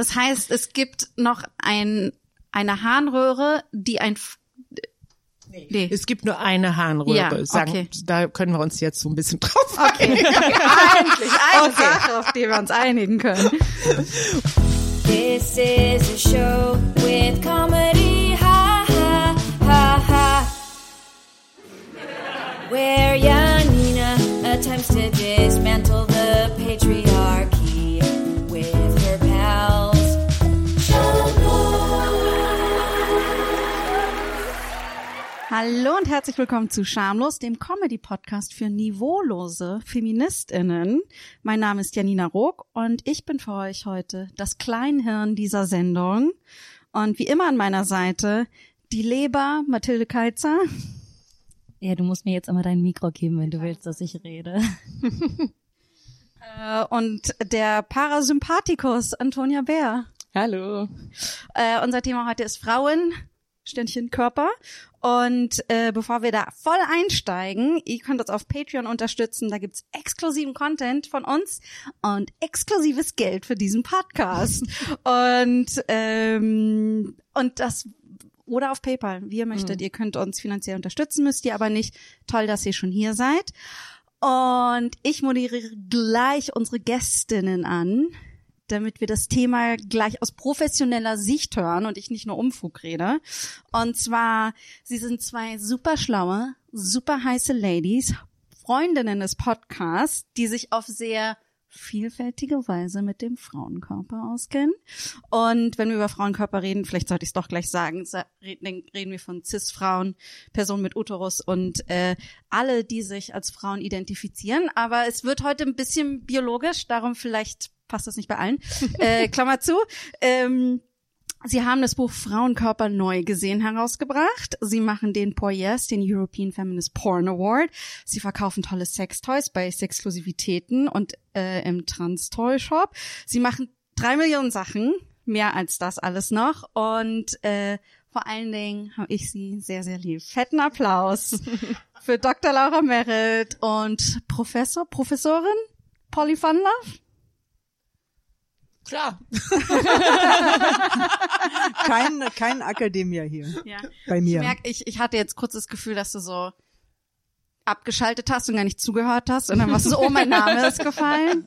Das heißt, es gibt noch eine Harnröhre, die ein... Nee. Es gibt nur eine Harnröhre. Ja, sagen, okay. Da können wir uns jetzt so ein bisschen drauf einigen. Okay. Eigentlich eine Sache, auf die wir uns einigen können. This is a show with comedy, ha, ha, ha, ha. Where Janina attempts to dismantle the patriarchy with her pals. Hallo und herzlich willkommen zu Schamlos, dem Comedy-Podcast für niveaulose FeministInnen. Mein Name ist Janina Rook und ich bin für euch heute das Kleinhirn dieser Sendung. Und wie immer an meiner Seite die Leber Mathilde Keizer. Ja, du musst mir jetzt immer dein Mikro geben, wenn du willst, dass ich rede. Und der Parasympathikus Antonia Bär. Hallo. Unser Thema heute ist Frauen, Sternchen Körper. Und bevor wir da voll einsteigen, ihr könnt uns auf Patreon unterstützen. Da gibt's exklusiven Content von uns und exklusives Geld für diesen Podcast. Und das oder auf PayPal, wie ihr möchtet. Ihr könnt uns finanziell unterstützen, müsst ihr aber nicht. Toll, dass ihr schon hier seid. Und ich moderiere gleich unsere Gästinnen an, damit wir das Thema gleich aus professioneller Sicht hören und ich nicht nur Umfug rede. Und zwar, sie sind zwei super schlaue, super heiße Ladies, Freundinnen des Podcasts, die sich auf sehr vielfältige Weise mit dem Frauenkörper auskennen. Und wenn wir über Frauenkörper reden, vielleicht sollte ich es doch gleich sagen, reden wir von Cis-Frauen, Personen mit Uterus und alle, die sich als Frauen identifizieren. Aber es wird heute ein bisschen biologisch, darum vielleicht passt das nicht bei allen, Klammer zu. Sie haben das Buch Frauenkörper neu gesehen herausgebracht. Sie machen den PorYes, den European Feminist Porn Award. Sie verkaufen tolle Sextoys bei Sexclusivitäten und im Trans-Toy-Shop. Sie machen 3 Millionen Sachen, mehr als das alles noch. Und vor allen Dingen habe ich sie sehr, sehr lieb. Fetten Applaus für Dr. Laura Méritt und Professorin Polly Fannlaf. Klar. kein Akademier hier. Ja. Bei mir. Ich merke, ich hatte jetzt kurz das Gefühl, dass du so abgeschaltet hast und gar nicht zugehört hast und dann warst du so, oh, mein Name ist gefallen.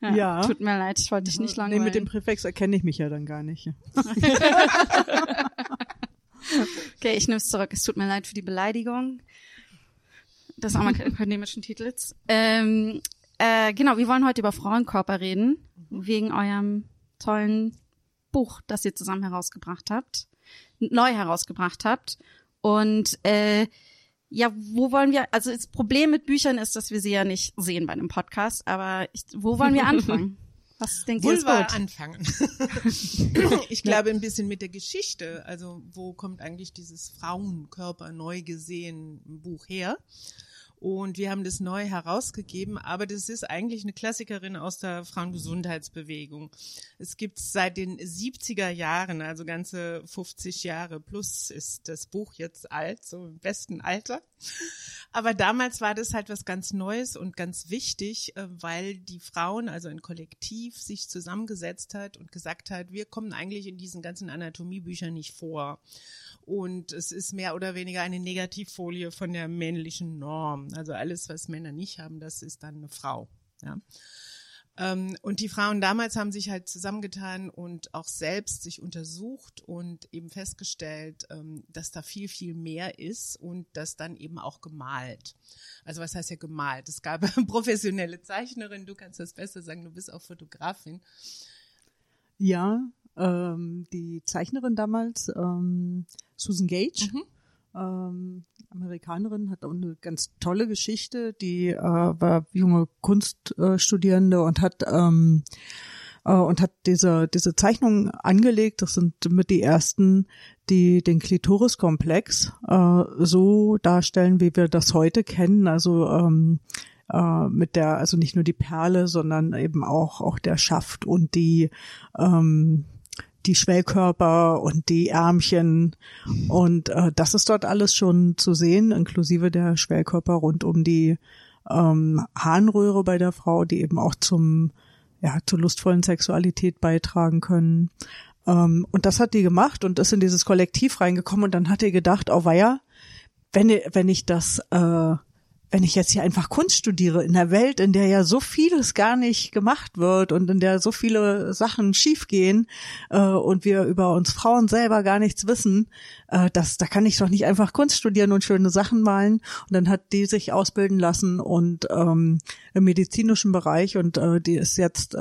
Ja. Tut mir leid, ich wollte dich nicht langweilen. Nee, mit dem Präfix erkenne ich mich ja dann gar nicht. Okay, ich nehme es zurück. Es tut mir leid für die Beleidigung des akademischen Titels. Genau, wir wollen heute über Frauenkörper reden, wegen eurem tollen Buch, das ihr zusammen neu herausgebracht habt. Und ja, wo wollen wir, also das Problem mit Büchern ist, dass wir sie ja nicht sehen bei einem Podcast, aber wo wollen wir anfangen? Was denkt ihr? Vulva anfangen. Ich glaube ein bisschen mit der Geschichte, also wo kommt eigentlich dieses Frauenkörper neu gesehen Buch her? Und wir haben das neu herausgegeben, aber das ist eigentlich eine Klassikerin aus der Frauengesundheitsbewegung. Es gibt es seit den 70er Jahren, also ganze 50 Jahre plus ist das Buch jetzt alt, so im besten Alter. Aber damals war das halt was ganz Neues und ganz wichtig, weil die Frauen, also ein Kollektiv, sich zusammengesetzt hat und gesagt hat, wir kommen eigentlich in diesen ganzen Anatomiebüchern nicht vor. Und es ist mehr oder weniger eine Negativfolie von der männlichen Norm. Also alles, was Männer nicht haben, das ist dann eine Frau. Ja. Und die Frauen damals haben sich halt zusammengetan und auch selbst sich untersucht und eben festgestellt, dass da viel, viel mehr ist und das dann eben auch gemalt. Also was heißt ja gemalt? Es gab professionelle Zeichnerinnen, du kannst das besser sagen, du bist auch Fotografin. Ja, die Zeichnerin damals, Susan Gage, Amerikanerin, hat auch eine ganz tolle Geschichte, die war junge Kunststudierende und hat diese Zeichnungen angelegt. Das sind mit die ersten, die den Klitoriskomplex so darstellen, wie wir das heute kennen. Also mit der, also nicht nur die Perle, sondern eben auch der Schaft und die Schwellkörper und die Ärmchen und das ist dort alles schon zu sehen, inklusive der Schwellkörper rund um die Harnröhre bei der Frau, die eben auch zum ja, zur lustvollen Sexualität beitragen können. Und das hat die gemacht und ist in dieses Kollektiv reingekommen und dann hat die gedacht, oh weia, wenn ich jetzt hier einfach Kunst studiere, in der Welt, in der ja so vieles gar nicht gemacht wird und in der so viele Sachen schiefgehen und wir über uns Frauen selber gar nichts wissen, da kann ich doch nicht einfach Kunst studieren und schöne Sachen malen. Und dann hat die sich ausbilden lassen und im medizinischen Bereich und die ist jetzt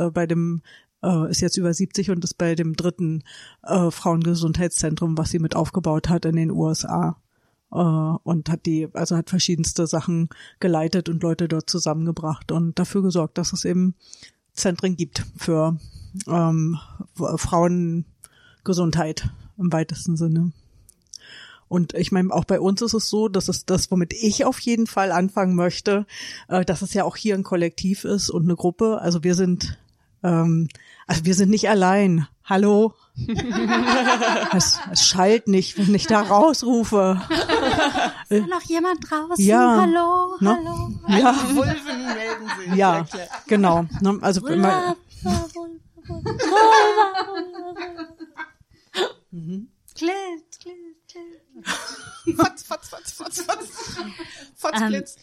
ist jetzt über 70 und ist bei dem dritten Frauengesundheitszentrum, was sie mit aufgebaut hat in den USA. Und hat verschiedenste Sachen geleitet und Leute dort zusammengebracht und dafür gesorgt, dass es eben Zentren gibt für Frauengesundheit im weitesten Sinne. Und ich meine, auch bei uns ist es so, das ist das, womit ich auf jeden Fall anfangen möchte, dass es ja auch hier ein Kollektiv ist und eine Gruppe. Also wir sind nicht allein. Hallo? Es schallt nicht, wenn ich da rausrufe. Ist da noch jemand draußen? Ja. Hallo, ne? Hallo. Ja. Also Wulven melden sich. Ja, genau. Also Wulva,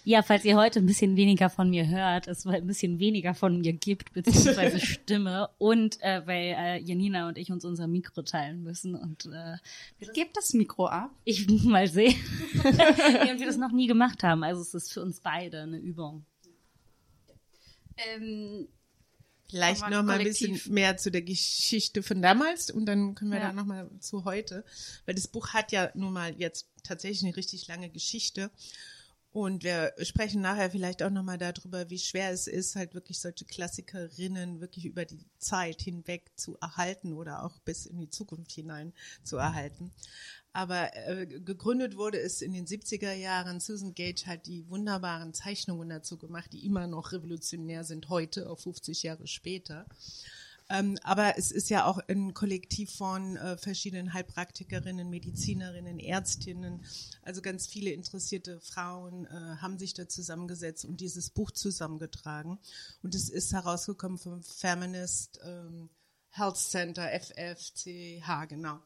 Ja, falls ihr heute ein bisschen weniger von mir hört, es ein bisschen weniger von mir gibt, beziehungsweise Stimme und weil Janina und ich uns unser Mikro teilen müssen und gebt das Mikro ab. Ich will mal sehen. Und wir das noch nie gemacht haben, also es ist für uns beide eine Übung. Vielleicht noch mal ein bisschen mehr zu der Geschichte von damals und dann können wir da noch mal zu heute, weil das Buch hat ja nun mal jetzt tatsächlich eine richtig lange Geschichte und wir sprechen nachher vielleicht auch noch mal darüber, wie schwer es ist, halt wirklich solche Klassikerinnen wirklich über die Zeit hinweg zu erhalten oder auch bis in die Zukunft hinein zu erhalten. Aber gegründet wurde es in den 70er Jahren. Susan Gage hat die wunderbaren Zeichnungen dazu gemacht, die immer noch revolutionär sind heute, auch 50 Jahre später. Aber es ist ja auch ein Kollektiv von verschiedenen Heilpraktikerinnen, Medizinerinnen, Ärztinnen, also ganz viele interessierte Frauen haben sich da zusammengesetzt und dieses Buch zusammengetragen. Und es ist herausgekommen vom Feminist Health Center, FFCH, genau.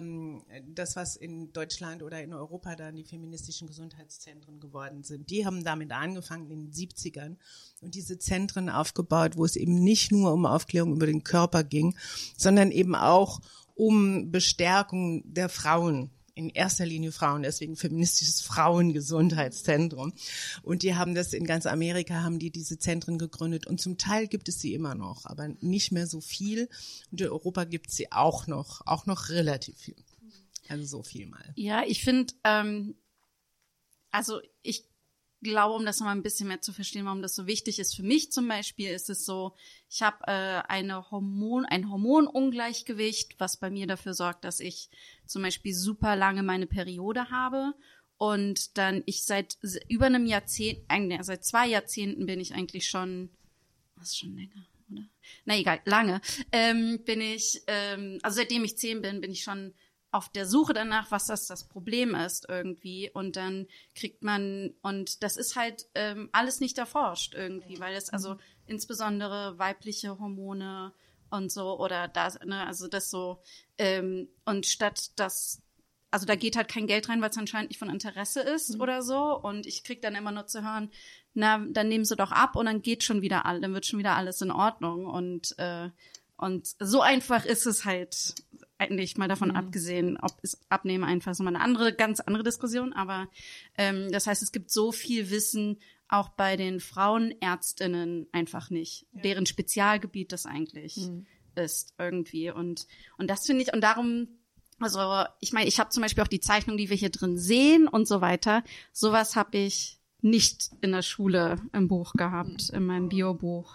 Mhm. Das, was in Deutschland oder in Europa dann die feministischen Gesundheitszentren geworden sind. Die haben damit angefangen in den 70ern und diese Zentren aufgebaut, wo es eben nicht nur um Aufklärung über den Körper ging, sondern eben auch um Bestärkung der Frauen. In erster Linie Frauen, deswegen feministisches Frauengesundheitszentrum. Und die haben das in ganz Amerika, haben die diese Zentren gegründet. Und zum Teil gibt es sie immer noch, aber nicht mehr so viel. Und in Europa gibt es sie auch noch relativ viel. Also so viel mal. Ja, ich finde, also ich glaube, um das nochmal ein bisschen mehr zu verstehen, warum das so wichtig ist. Für mich zum Beispiel ist es so, ich habe ein Hormonungleichgewicht, was bei mir dafür sorgt, dass ich zum Beispiel super lange meine Periode habe und dann ich seit über einem Jahrzehnt, seit 2 Jahrzehnten bin ich eigentlich schon, was ist schon länger, oder? Na egal, lange, also seitdem ich 10 bin, bin ich schon auf der Suche danach, was das Problem ist irgendwie und dann kriegt man, und das ist halt alles nicht erforscht irgendwie, weil das also insbesondere weibliche Hormone und so oder das, ne, also das so und statt das, also da geht halt kein Geld rein, weil es anscheinend nicht von Interesse ist oder so und ich krieg dann immer nur zu hören, na, dann nehmen sie doch ab und dann geht schon wieder alles, dann wird schon wieder alles in Ordnung und so einfach ist es halt eigentlich mal davon abgesehen, ob es Abnehmen einfach ist, mal eine andere, ganz andere Diskussion, aber das heißt, es gibt so viel Wissen auch bei den Frauenärztinnen einfach nicht, deren Spezialgebiet das eigentlich ist irgendwie und das finde ich, und darum, also ich meine, ich habe zum Beispiel auch die Zeichnung, die wir hier drin sehen und so weiter, sowas habe ich nicht in der Schule im Buch gehabt, in meinem Biobuch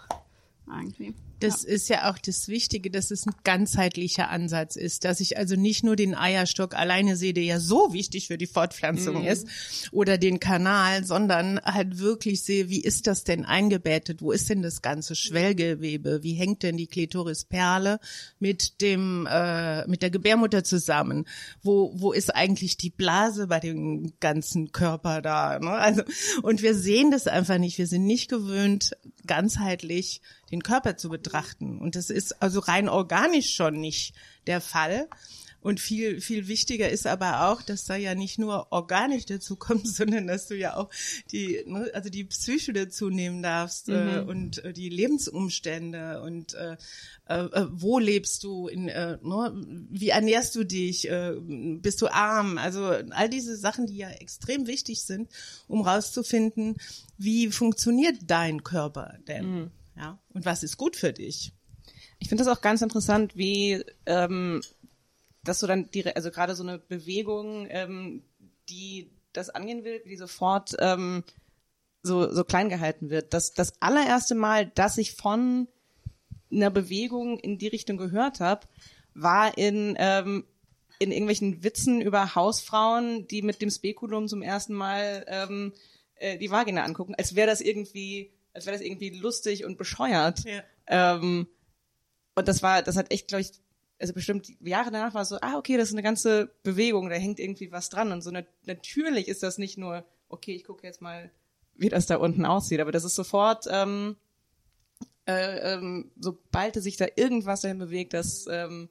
irgendwie. Das ist ja auch das Wichtige, dass es ein ganzheitlicher Ansatz ist, dass ich also nicht nur den Eierstock alleine sehe, der ja so wichtig für die Fortpflanzung ist, oder den Kanal, sondern halt wirklich sehe, wie ist das denn eingebettet, wo ist denn das ganze Schwellgewebe, wie hängt denn die Klitorisperle mit der Gebärmutter zusammen, wo ist eigentlich die Blase bei dem ganzen Körper da, ne? Also, und wir sehen das einfach nicht, wir sind nicht gewöhnt, ganzheitlich den Körper zu betrachten. betrachten. Und das ist also rein organisch schon nicht der Fall. Und viel, viel wichtiger ist aber auch, dass da ja nicht nur organisch dazu kommt, sondern dass du ja auch die, ne, also die Psyche dazu nehmen darfst, und die Lebensumstände und wo lebst du, wie ernährst du dich, bist du arm? Also all diese Sachen, die ja extrem wichtig sind, um rauszufinden, wie funktioniert dein Körper denn? Ja? Und was ist gut für dich? Ich finde das auch ganz interessant, wie dass du dann direkt, also gerade so eine Bewegung, die das angehen will, die sofort so klein gehalten wird. Das allererste Mal, dass ich von einer Bewegung in die Richtung gehört habe, war in irgendwelchen Witzen über Hausfrauen, die mit dem Spekulum zum ersten Mal die Vagina angucken, als wäre das irgendwie lustig und bescheuert. Ja. Und das hat echt, glaube ich, also bestimmt Jahre danach war es so, okay, das ist eine ganze Bewegung, da hängt irgendwie was dran. Und so natürlich ist das nicht nur, okay, ich gucke jetzt mal, wie das da unten aussieht. Aber das ist sofort, sobald sich da irgendwas dahin bewegt, dass wir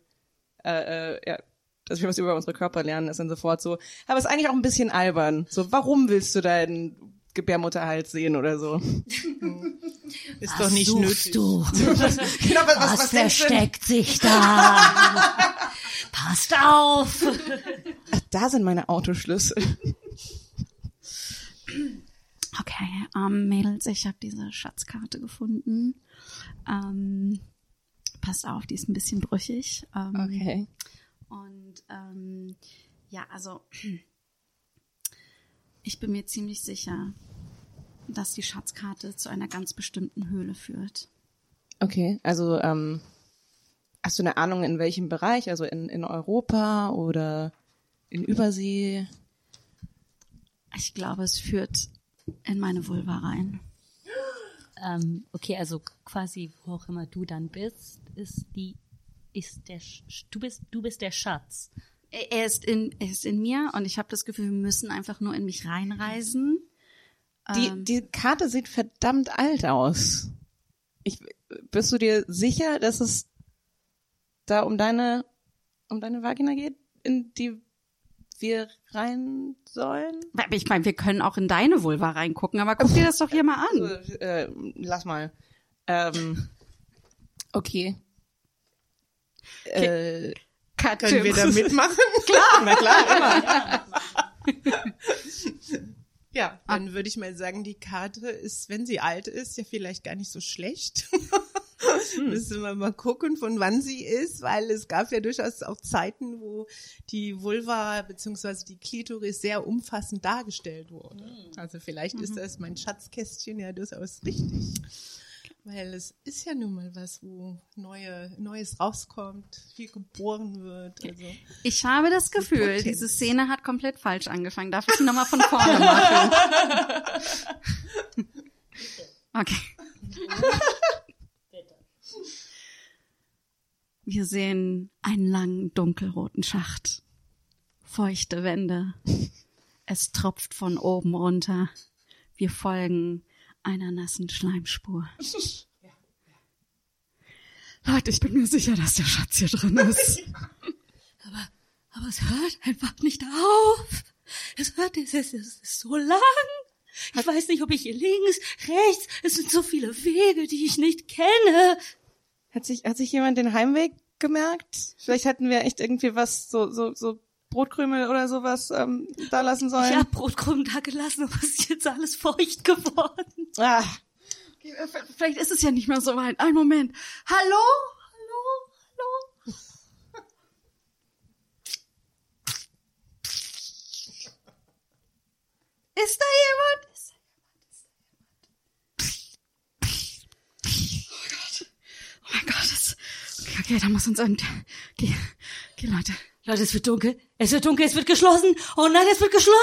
was über unsere Körper lernen, ist dann sofort so. Aber es ist eigentlich auch ein bisschen albern. So, warum willst du deinen Gebärmutterhals sehen oder so? Ist was doch nicht nötig. Du? Genau, was versteckt sich da? Passt auf! Ach, da sind meine Autoschlüssel. Okay, Mädels, ich habe diese Schatzkarte gefunden. Passt auf, die ist ein bisschen brüchig. Okay. Und ich bin mir ziemlich sicher, dass die Schatzkarte zu einer ganz bestimmten Höhle führt. Okay, also hast du eine Ahnung, in welchem Bereich? Also in Europa oder in Übersee? Ich glaube, es führt in meine Vulva rein. Okay, also quasi, wo auch immer du dann bist, du bist der Schatz. Er ist in mir und ich habe das Gefühl, wir müssen einfach nur in mich reinreisen. Die Karte sieht verdammt alt aus. Bist du dir sicher, dass es da um deine Vagina geht, in die wir rein sollen? Ich meine, wir können auch in deine Vulva reingucken, aber guck dir das doch hier mal an. Also, lass mal. Okay. Können wir da mitmachen? Klar. Na klar, immer. Ja, dann würde ich mal sagen, die Karte ist, wenn sie alt ist, ja vielleicht gar nicht so schlecht. Müssen wir mal gucken, von wann sie ist, weil es gab ja durchaus auch Zeiten, wo die Vulva bzw. die Klitoris sehr umfassend dargestellt wurde. Also vielleicht ist das mein Schatzkästchen ja durchaus richtig. Weil es ist ja nun mal was, wo Neues rauskommt, viel geboren wird. Also ich habe das Gefühl, diese Szene hat komplett falsch angefangen. Darf ich sie nochmal von vorne machen? Okay. Wir sehen einen langen, dunkelroten Schacht. Feuchte Wände. Es tropft von oben runter. Wir folgen einer nassen Schleimspur. Leute, ich bin mir sicher, dass der Schatz hier drin ist. Aber es hört einfach nicht auf. Es ist so lang. Ich weiß nicht, ob ich hier links, rechts, es sind so viele Wege, die ich nicht kenne. Hat sich jemand den Heimweg gemerkt? Vielleicht hätten wir echt irgendwie was so Brotkrümel oder sowas da lassen sollen. Ich habe Brotkrümel da gelassen, aber es ist jetzt alles feucht geworden. Ah. Vielleicht ist es ja nicht mehr so weit. Einen Moment. Hallo? Ist da jemand? Oh mein Gott. Okay, da muss uns irgendein... Geh, Leute, es wird dunkel. Es wird geschlossen. Oh nein, es wird geschlossen.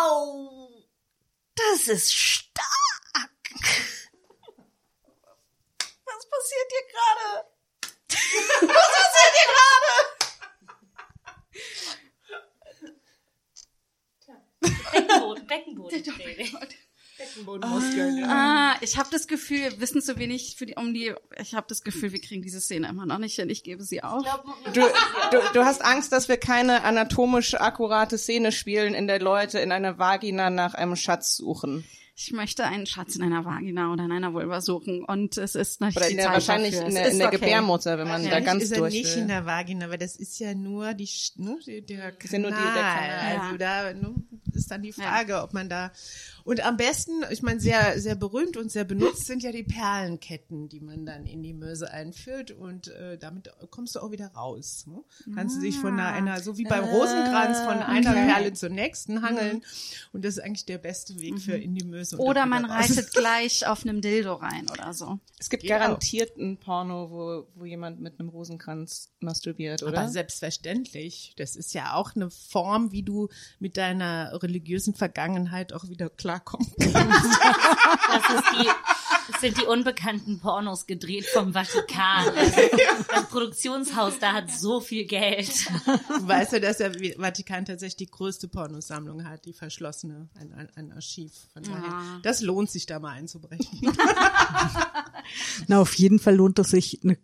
Au! Das ist stark. Was passiert hier gerade? Beckenboden. Beckenboden, Muskeln. Ich habe das Gefühl, wir wissen zu wenig ich habe das Gefühl, wir kriegen diese Szene immer noch nicht hin. Ich gebe sie auf. Du hast Angst, dass wir keine anatomisch akkurate Szene spielen, in der Leute in einer Vagina nach einem Schatz suchen. Ich möchte einen Schatz in einer Vagina oder in einer Vulva suchen und es ist natürlich oder wahrscheinlich dafür. in der Gebärmutter, wenn man da ganz durch will. Ist er nicht in der Vagina, weil das ist ja nur der Kanal. Also da ist dann die Frage, ob man da und am besten, ich meine, sehr sehr berühmt und sehr benutzt sind ja die Perlenketten, die man dann in die Möse einführt und damit kommst du auch wieder raus. Ne? Kannst du dich von einer, so wie beim Rosenkranz, von einer Perle zur nächsten hangeln und das ist eigentlich der beste Weg für in die Möse. Oder man reitet gleich auf einem Dildo rein oder so. Es gibt garantiert auch ein Porno, wo jemand mit einem Rosenkranz masturbiert, oder? Aber selbstverständlich. Das ist ja auch eine Form, wie du mit deiner religiösen Vergangenheit auch wieder klar kommen kann. Das sind die unbekannten Pornos gedreht vom Vatikan. Also das Produktionshaus da hat so viel Geld. Du weißt ja, dass der Vatikan tatsächlich die größte Pornosammlung hat, die verschlossene, ein Archiv. Von daher, das lohnt sich da mal einzubrechen. Na, auf jeden Fall lohnt es sich, eine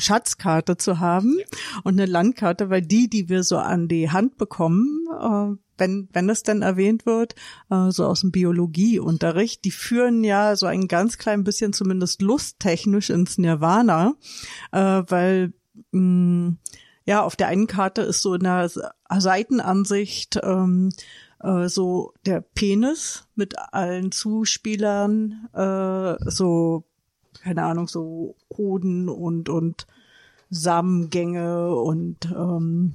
Schatzkarte zu haben und eine Landkarte, weil die wir so an die Hand bekommen, wenn das denn erwähnt wird, so aus dem Biologieunterricht, die führen ja so ein ganz klein bisschen zumindest lusttechnisch ins Nirvana, weil auf der einen Karte ist so in der Seitenansicht so der Penis mit allen Zuspielern, so keine Ahnung, so Hoden und Samengänge und wie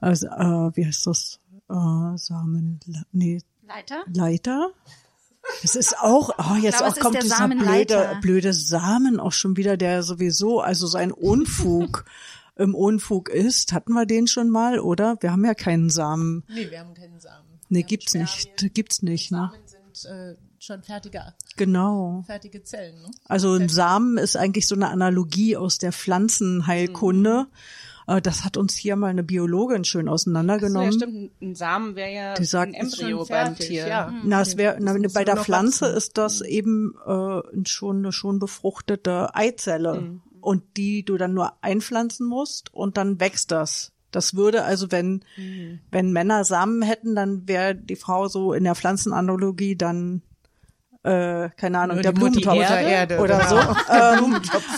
heißt das? Leiter? Leiter. Das ist auch, kommt dieser blöde Samen auch schon wieder, der sowieso, also sein Unfug im Unfug ist. Hatten wir den schon mal, oder? Wir haben ja keinen Samen. Nee, wir haben keinen Samen. Nee, gibt's nicht. Samen sind schon fertige Zellen. Ne? Also ein Samen ist eigentlich so eine Analogie aus der Pflanzenheilkunde. Das hat uns hier mal eine Biologin schön auseinandergenommen. Ach so, ja, stimmt. Ein Samen wäre ja ein Embryo beim Tier. Ja. Bei der Pflanze ist das eben schon eine schon befruchtete Eizelle. Mhm. Und die du dann nur einpflanzen musst und dann wächst das. Das würde also, wenn Männer Samen hätten, dann wäre die Frau so in der Pflanzenanalogie dann keine Ahnung, der Blumentopf oder so.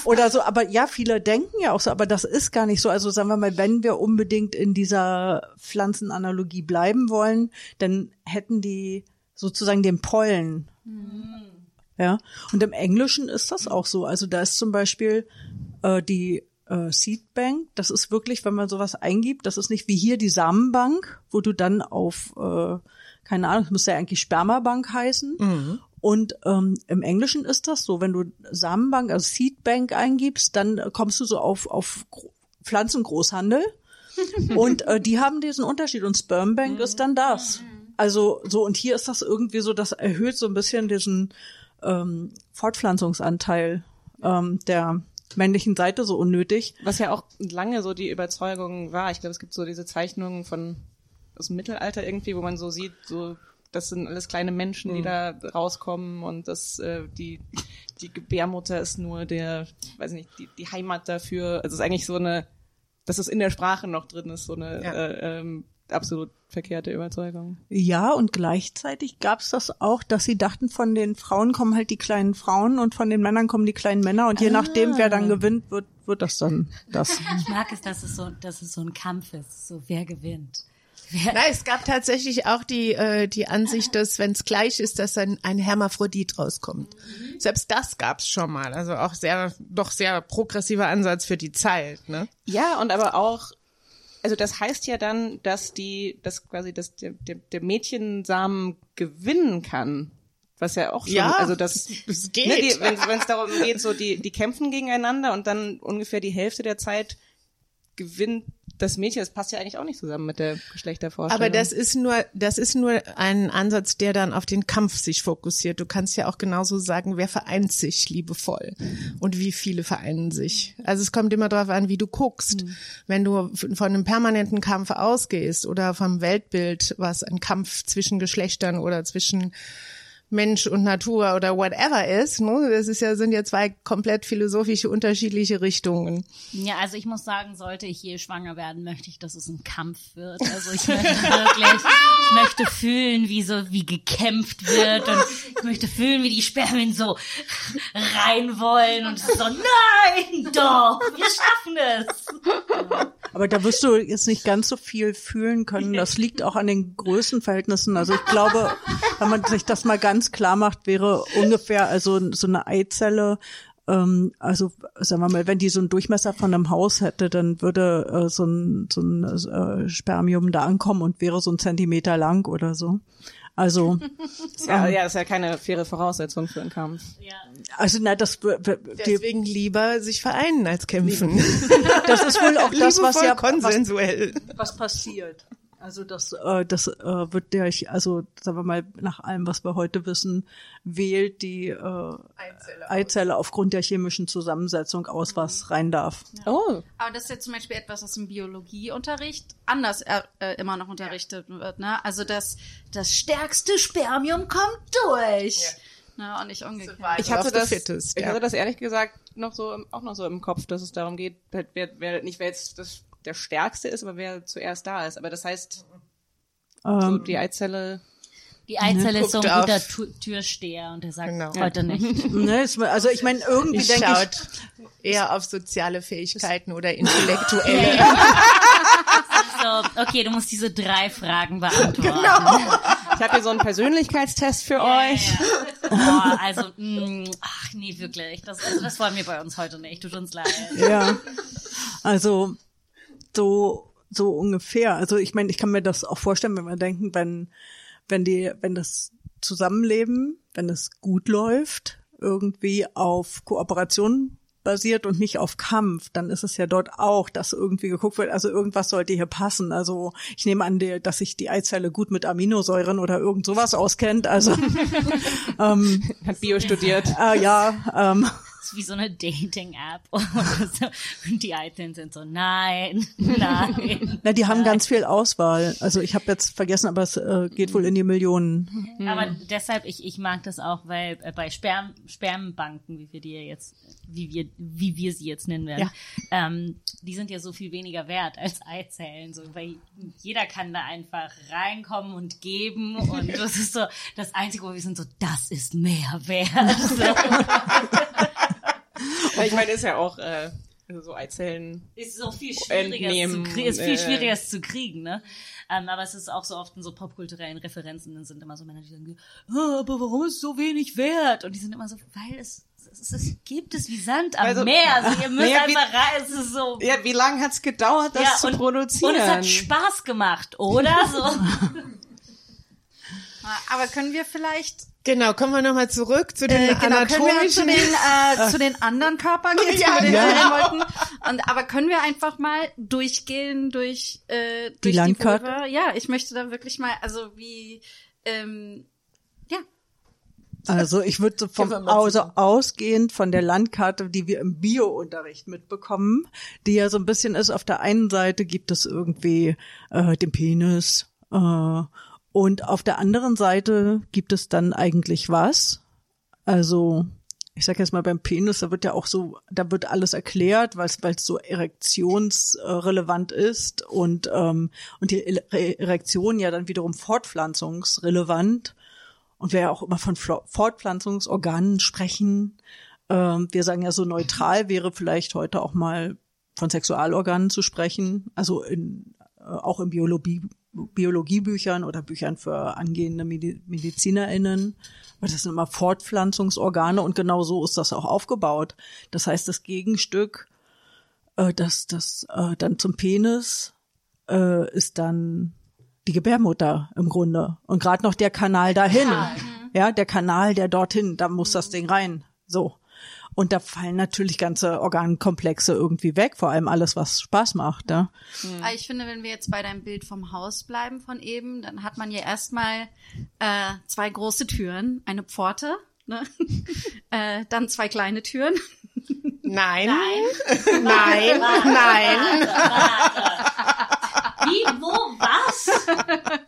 Oder so, aber ja, viele denken ja auch so, aber das ist gar nicht so. Also sagen wir mal, wenn wir unbedingt in dieser Pflanzenanalogie bleiben wollen, dann hätten die sozusagen den Pollen. Mhm. Ja. Und im Englischen ist das auch so. Also da ist zum Beispiel die Seedbank, das ist wirklich, wenn man sowas eingibt, das ist nicht wie hier die Samenbank, wo du dann auf, keine Ahnung, das müsste ja eigentlich Spermabank heißen. Mhm. Und im Englischen ist das so, wenn du Samenbank, also Seedbank eingibst, dann kommst du so auf Pflanzengroßhandel und die haben diesen Unterschied und Spermbank ist dann das. Also so und hier ist das irgendwie so, das erhöht so ein bisschen diesen Fortpflanzungsanteil der männlichen Seite so unnötig. Was ja auch lange so die Überzeugung war. Ich glaube, es gibt so diese Zeichnungen aus dem Mittelalter irgendwie, wo man so sieht, so das sind alles kleine Menschen, die da rauskommen und das die Gebärmutter ist nur der, weiß nicht, die Heimat dafür. Also es ist eigentlich so eine, dass es in der Sprache noch drin ist, so eine absolut verkehrte Überzeugung. Ja, und gleichzeitig gab es das auch, dass sie dachten, von den Frauen kommen halt die kleinen Frauen und von den Männern kommen die kleinen Männer und je nachdem, wer dann gewinnt, wird das dann das. Ich mag es, dass es so ein Kampf ist, so wer gewinnt. Ja. Nein, es gab tatsächlich auch die Ansicht, dass wenn es gleich ist, dass dann ein Hermaphrodit rauskommt. Mhm. Selbst das gab es schon mal. Also auch doch sehr progressiver Ansatz für die Zeit. Ne? Ja, und aber auch, also das heißt ja dann, dass der Mädchensamen gewinnen kann. Was ja auch schon, also das geht. Ne, wenn es darum geht, so die kämpfen gegeneinander und dann ungefähr die Hälfte der Zeit gewinnt das Mädchen, das passt ja eigentlich auch nicht zusammen mit der Geschlechtervorstellung. Aber das ist nur ein Ansatz, der dann auf den Kampf sich fokussiert. Du kannst ja auch genauso sagen, wer vereint sich liebevoll und wie viele vereinen sich. Also es kommt immer darauf an, wie du guckst. Mhm. Wenn du von einem permanenten Kampf ausgehst oder vom Weltbild, was ein Kampf zwischen Geschlechtern oder zwischen Mensch und Natur oder whatever ist, ne? Das ist ja, sind ja zwei komplett philosophische, unterschiedliche Richtungen. Ja, also ich muss sagen, sollte ich je schwanger werden, möchte ich, dass es ein Kampf wird. Also ich möchte wirklich, ich möchte fühlen, wie gekämpft wird, und ich möchte fühlen, wie die Spermien so rein wollen und so, nein, doch, wir schaffen es. Ja. Aber da wirst du jetzt nicht ganz so viel fühlen können. Das liegt auch an den Größenverhältnissen. Also ich glaube, wenn man sich das mal ganz klar macht, wäre ungefähr also so eine Eizelle, also sagen wir mal, wenn die so einen Durchmesser von einem Haus hätte, dann würde so ein Spermium da ankommen und wäre so ein Zentimeter lang oder so. Also ja, ist ja keine faire Voraussetzung für einen Kampf. Ja. Also na, deswegen lieber sich vereinen als kämpfen. Das ist wohl auch das, was ja konsensuell was passiert. Also das wird der, also sagen wir mal, nach allem, was wir heute wissen, wählt die Eizelle aufgrund der chemischen Zusammensetzung aus, was rein darf. Ja. Oh. Aber das ist ja zum Beispiel etwas, was im Biologieunterricht anders immer noch unterrichtet wird, ne? Also das stärkste Spermium kommt durch. Ja. Na, und nicht umgekehrt. Ich hatte das ehrlich gesagt noch so im Kopf, dass es darum geht, wer jetzt das der Stärkste ist, aber wer zuerst da ist. Aber das heißt, so die Eizelle ist so ein guter Türsteher und der sagt, genau, heute nicht. Ne, also ich meine, irgendwie denke ich eher auf soziale Fähigkeiten oder intellektuell. So, okay, du musst diese 3 Fragen beantworten. Genau. Ich habe hier so einen Persönlichkeitstest für euch. Ja. Boah, also, ach nee, wirklich. Das wollen wir bei uns heute nicht. Tut uns leid. Ja, also so ungefähr. Also ich meine, ich kann mir das auch vorstellen, wenn wir denken, wenn das Zusammenleben, wenn es gut läuft, irgendwie auf Kooperation basiert und nicht auf Kampf, dann ist es ja dort auch, dass irgendwie geguckt wird, also irgendwas sollte hier passen. Also ich nehme an, dass sich die Eizelle gut mit Aminosäuren oder irgend sowas auskennt. Also hat Bio studiert. Wie so eine Dating-App und die Items sind so, nein. Na, die haben ganz viel Auswahl. Also ich habe jetzt vergessen, aber es geht wohl in die Millionen. Aber deshalb, ich mag das auch, weil bei Spermbanken, wie wir sie jetzt nennen werden, ja, die sind ja so viel weniger wert als Eizellen, so, weil jeder kann da einfach reinkommen und geben, und das ist so das Einzige, wo wir sind so, das ist mehr wert. So. Ich meine, ist ja auch so Eizellen ist so viel schwieriger zu kriegen, ne? Aber es ist auch so oft in so popkulturellen Referenzen, dann sind immer so Männer, die sagen, oh, aber warum ist so wenig wert? Und die sind immer so, weil es gibt es wie Sand am Meer. Also ihr müsst einfach reisen. So. Ja, wie lange hat's gedauert, das zu produzieren? Und es hat Spaß gemacht, oder? So. Aber können wir vielleicht... Genau, kommen wir nochmal zurück zu den anatomischen... Können wir zu den anderen Körpern gehen, wollten. Aber können wir einfach mal durchgehen durch die Landkarte? Ja, ich möchte da wirklich mal, also wie... ja. Also ich würde so ausgehend von der Landkarte, die wir im Bio-Unterricht mitbekommen, die ja so ein bisschen ist, auf der einen Seite gibt es irgendwie den Penis... Und auf der anderen Seite gibt es dann eigentlich was? Also, ich sag jetzt mal, beim Penis, da wird ja auch so, da wird alles erklärt, weil es so erektionsrelevant ist und die Erektion ja dann wiederum fortpflanzungsrelevant. Und wir ja auch immer von Fortpflanzungsorganen sprechen. Wir sagen ja, so neutral wäre vielleicht heute auch mal von Sexualorganen zu sprechen. Also auch in Biologiebüchern oder Büchern für angehende MedizinerInnen. Aber das sind immer Fortpflanzungsorgane, und genau so ist das auch aufgebaut. Das heißt, das Gegenstück, das dann zum Penis, ist dann die Gebärmutter im Grunde. Und gerade noch der Kanal dahin. Ja, der Kanal, der dorthin, da muss das Ding rein. So. Und da fallen natürlich ganze Organkomplexe irgendwie weg, vor allem alles, was Spaß macht. Ja. Ja. Ich finde, wenn wir jetzt bei deinem Bild vom Haus bleiben von eben, dann hat man ja erstmal 2 große Türen, eine Pforte, ne? Dann 2 kleine Türen. Nein. Warte. Wie, wo, was?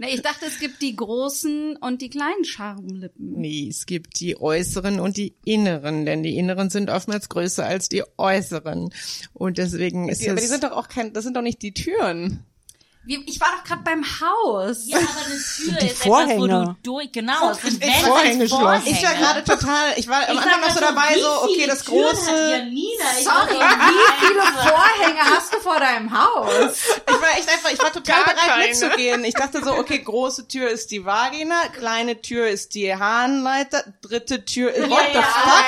Ne, ich dachte, es gibt die großen und die kleinen Schamlippen. Nee, es gibt die äußeren und die inneren, denn die inneren sind oftmals größer als die äußeren. Und deswegen ist es... Aber die sind doch auch kein... Das sind doch nicht die Türen. Ich war doch gerade beim Haus. Ja, aber eine Tür die ist Vorhänge. Etwas, wo du durch... Genau, es sind Vorhänge. Ich war gerade total... Ich war am Anfang noch so dabei, okay, das Türen große... wie viele Vorhänge hast du vor deinem Haus? Ich war total bereit mitzugehen. Ich dachte so, okay, große Tür ist die Vagina, kleine Tür ist die Harnleiter, dritte Tür ist... Okay,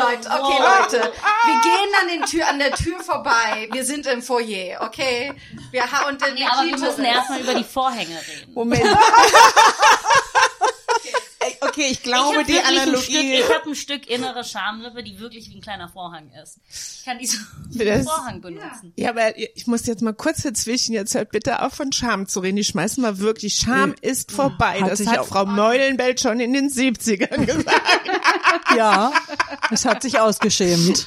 Leute. Wir gehen an der Tür vorbei. Wir sind im Foyer, okay? Okay, wir müssen erstmal über die Vorhänge reden. Moment. Okay, ich glaube, die Analogie... Ich habe ein Stück innere Schamlippe, die wirklich wie ein kleiner Vorhang ist. Ich kann die so als Vorhang benutzen. Ja, aber ich muss jetzt mal kurz dazwischen, jetzt halt bitte auf von Scham zu reden. Die schmeißen mal wirklich, Scham ist vorbei. Das hat Frau Meulenbeld schon in den 70ern gesagt. Ja, es hat sich ausgeschämt.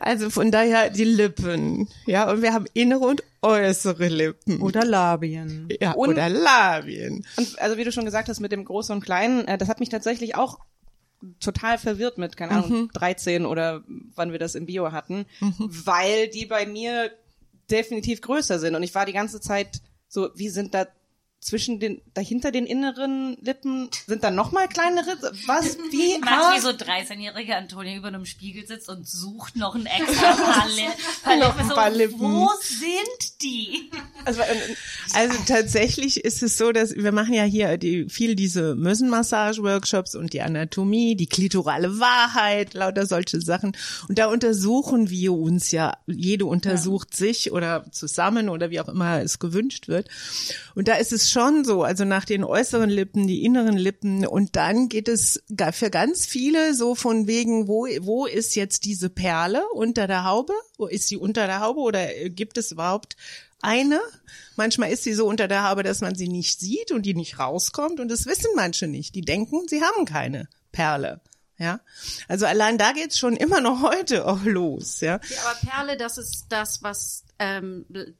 Also von daher die Lippen. Ja, und wir haben innere und äußere Lippen. Oder Labien. Ja, oder Labien. Und also wie du schon gesagt hast, mit dem Großen und Kleinen, das hat mich tatsächlich auch total verwirrt mit, keine Ahnung, 13 oder wann wir das im Bio hatten, weil die bei mir definitiv größer sind. Und ich war die ganze Zeit so, wie sind da dahinter den inneren Lippen sind dann nochmal kleinere, was, wie? Max, wie so 13-jährige Antonia über einem Spiegel sitzt und sucht noch ein extra paar Lippen. Wo sind die? Also tatsächlich ist es so, dass wir machen ja hier viel diese Mösenmassage-Workshops und die Anatomie, die klitorale Wahrheit, lauter solche Sachen. Und da untersuchen wir uns ja, jede untersucht sich oder zusammen oder wie auch immer es gewünscht wird. Und da ist es schon so, also nach den äußeren Lippen, die inneren Lippen und dann geht es für ganz viele so von wegen, wo ist jetzt diese Perle unter der Haube? Ist sie unter der Haube oder gibt es überhaupt eine? Manchmal ist sie so unter der Haube, dass man sie nicht sieht und die nicht rauskommt und das wissen manche nicht. Die denken, sie haben keine Perle. Ja, also allein da geht's schon immer noch heute auch los. Ja, aber Perle, das ist das, was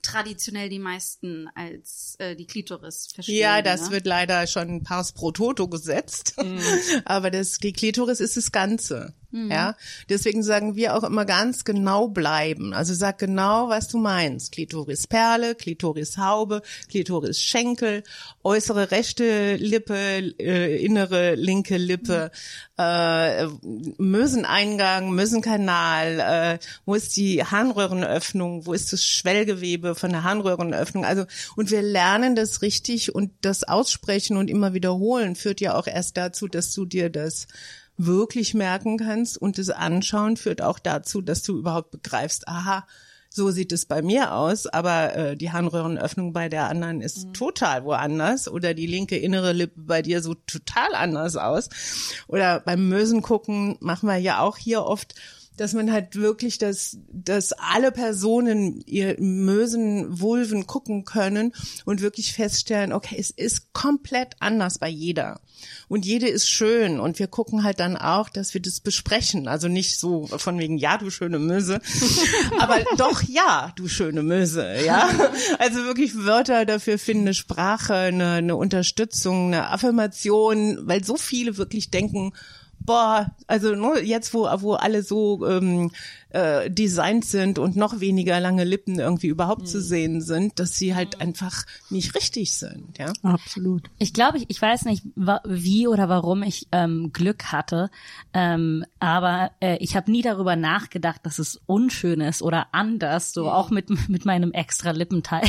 traditionell die meisten als die Klitoris verstehen. Ja, das wird leider schon pars pro toto gesetzt. Mm. Aber die Klitoris ist das Ganze. Mm. Ja, deswegen sagen wir auch immer ganz genau bleiben. Also sag genau, was du meinst. Klitorisperle, Klitorishaube, Klitorisschenkel, äußere rechte Lippe, innere linke Lippe, Möseneingang, Mösenkanal, wo ist die Harnröhrenöffnung, wo ist das Schwellgewebe von der Harnröhrenöffnung. Also, und wir lernen das richtig und das Aussprechen und immer wiederholen führt ja auch erst dazu, dass du dir das wirklich merken kannst und das Anschauen führt auch dazu, dass du überhaupt begreifst, aha, so sieht es bei mir aus, aber die Harnröhrenöffnung bei der anderen ist total woanders oder die linke innere Lippe bei dir so total anders aus. Oder beim Mösen gucken machen wir ja auch hier oft, dass man halt wirklich, dass alle Personen ihr Mösen, Vulven gucken können und wirklich feststellen, okay, es ist komplett anders bei jeder. Und jede ist schön und wir gucken halt dann auch, dass wir das besprechen. Also nicht so von wegen, ja, du schöne Möse, aber doch, ja, du schöne Möse, ja. Also wirklich Wörter dafür finden, eine Sprache, eine Unterstützung, eine Affirmation, weil so viele wirklich denken, boah, also nur jetzt, wo alle so designt sind und noch weniger lange Lippen irgendwie überhaupt zu sehen sind, dass sie halt einfach nicht richtig sind, ja? Absolut. Ich glaube, ich weiß nicht, wie oder warum ich Glück hatte, aber ich habe nie darüber nachgedacht, dass es unschön ist oder anders, so auch mit meinem extra Lippenteil,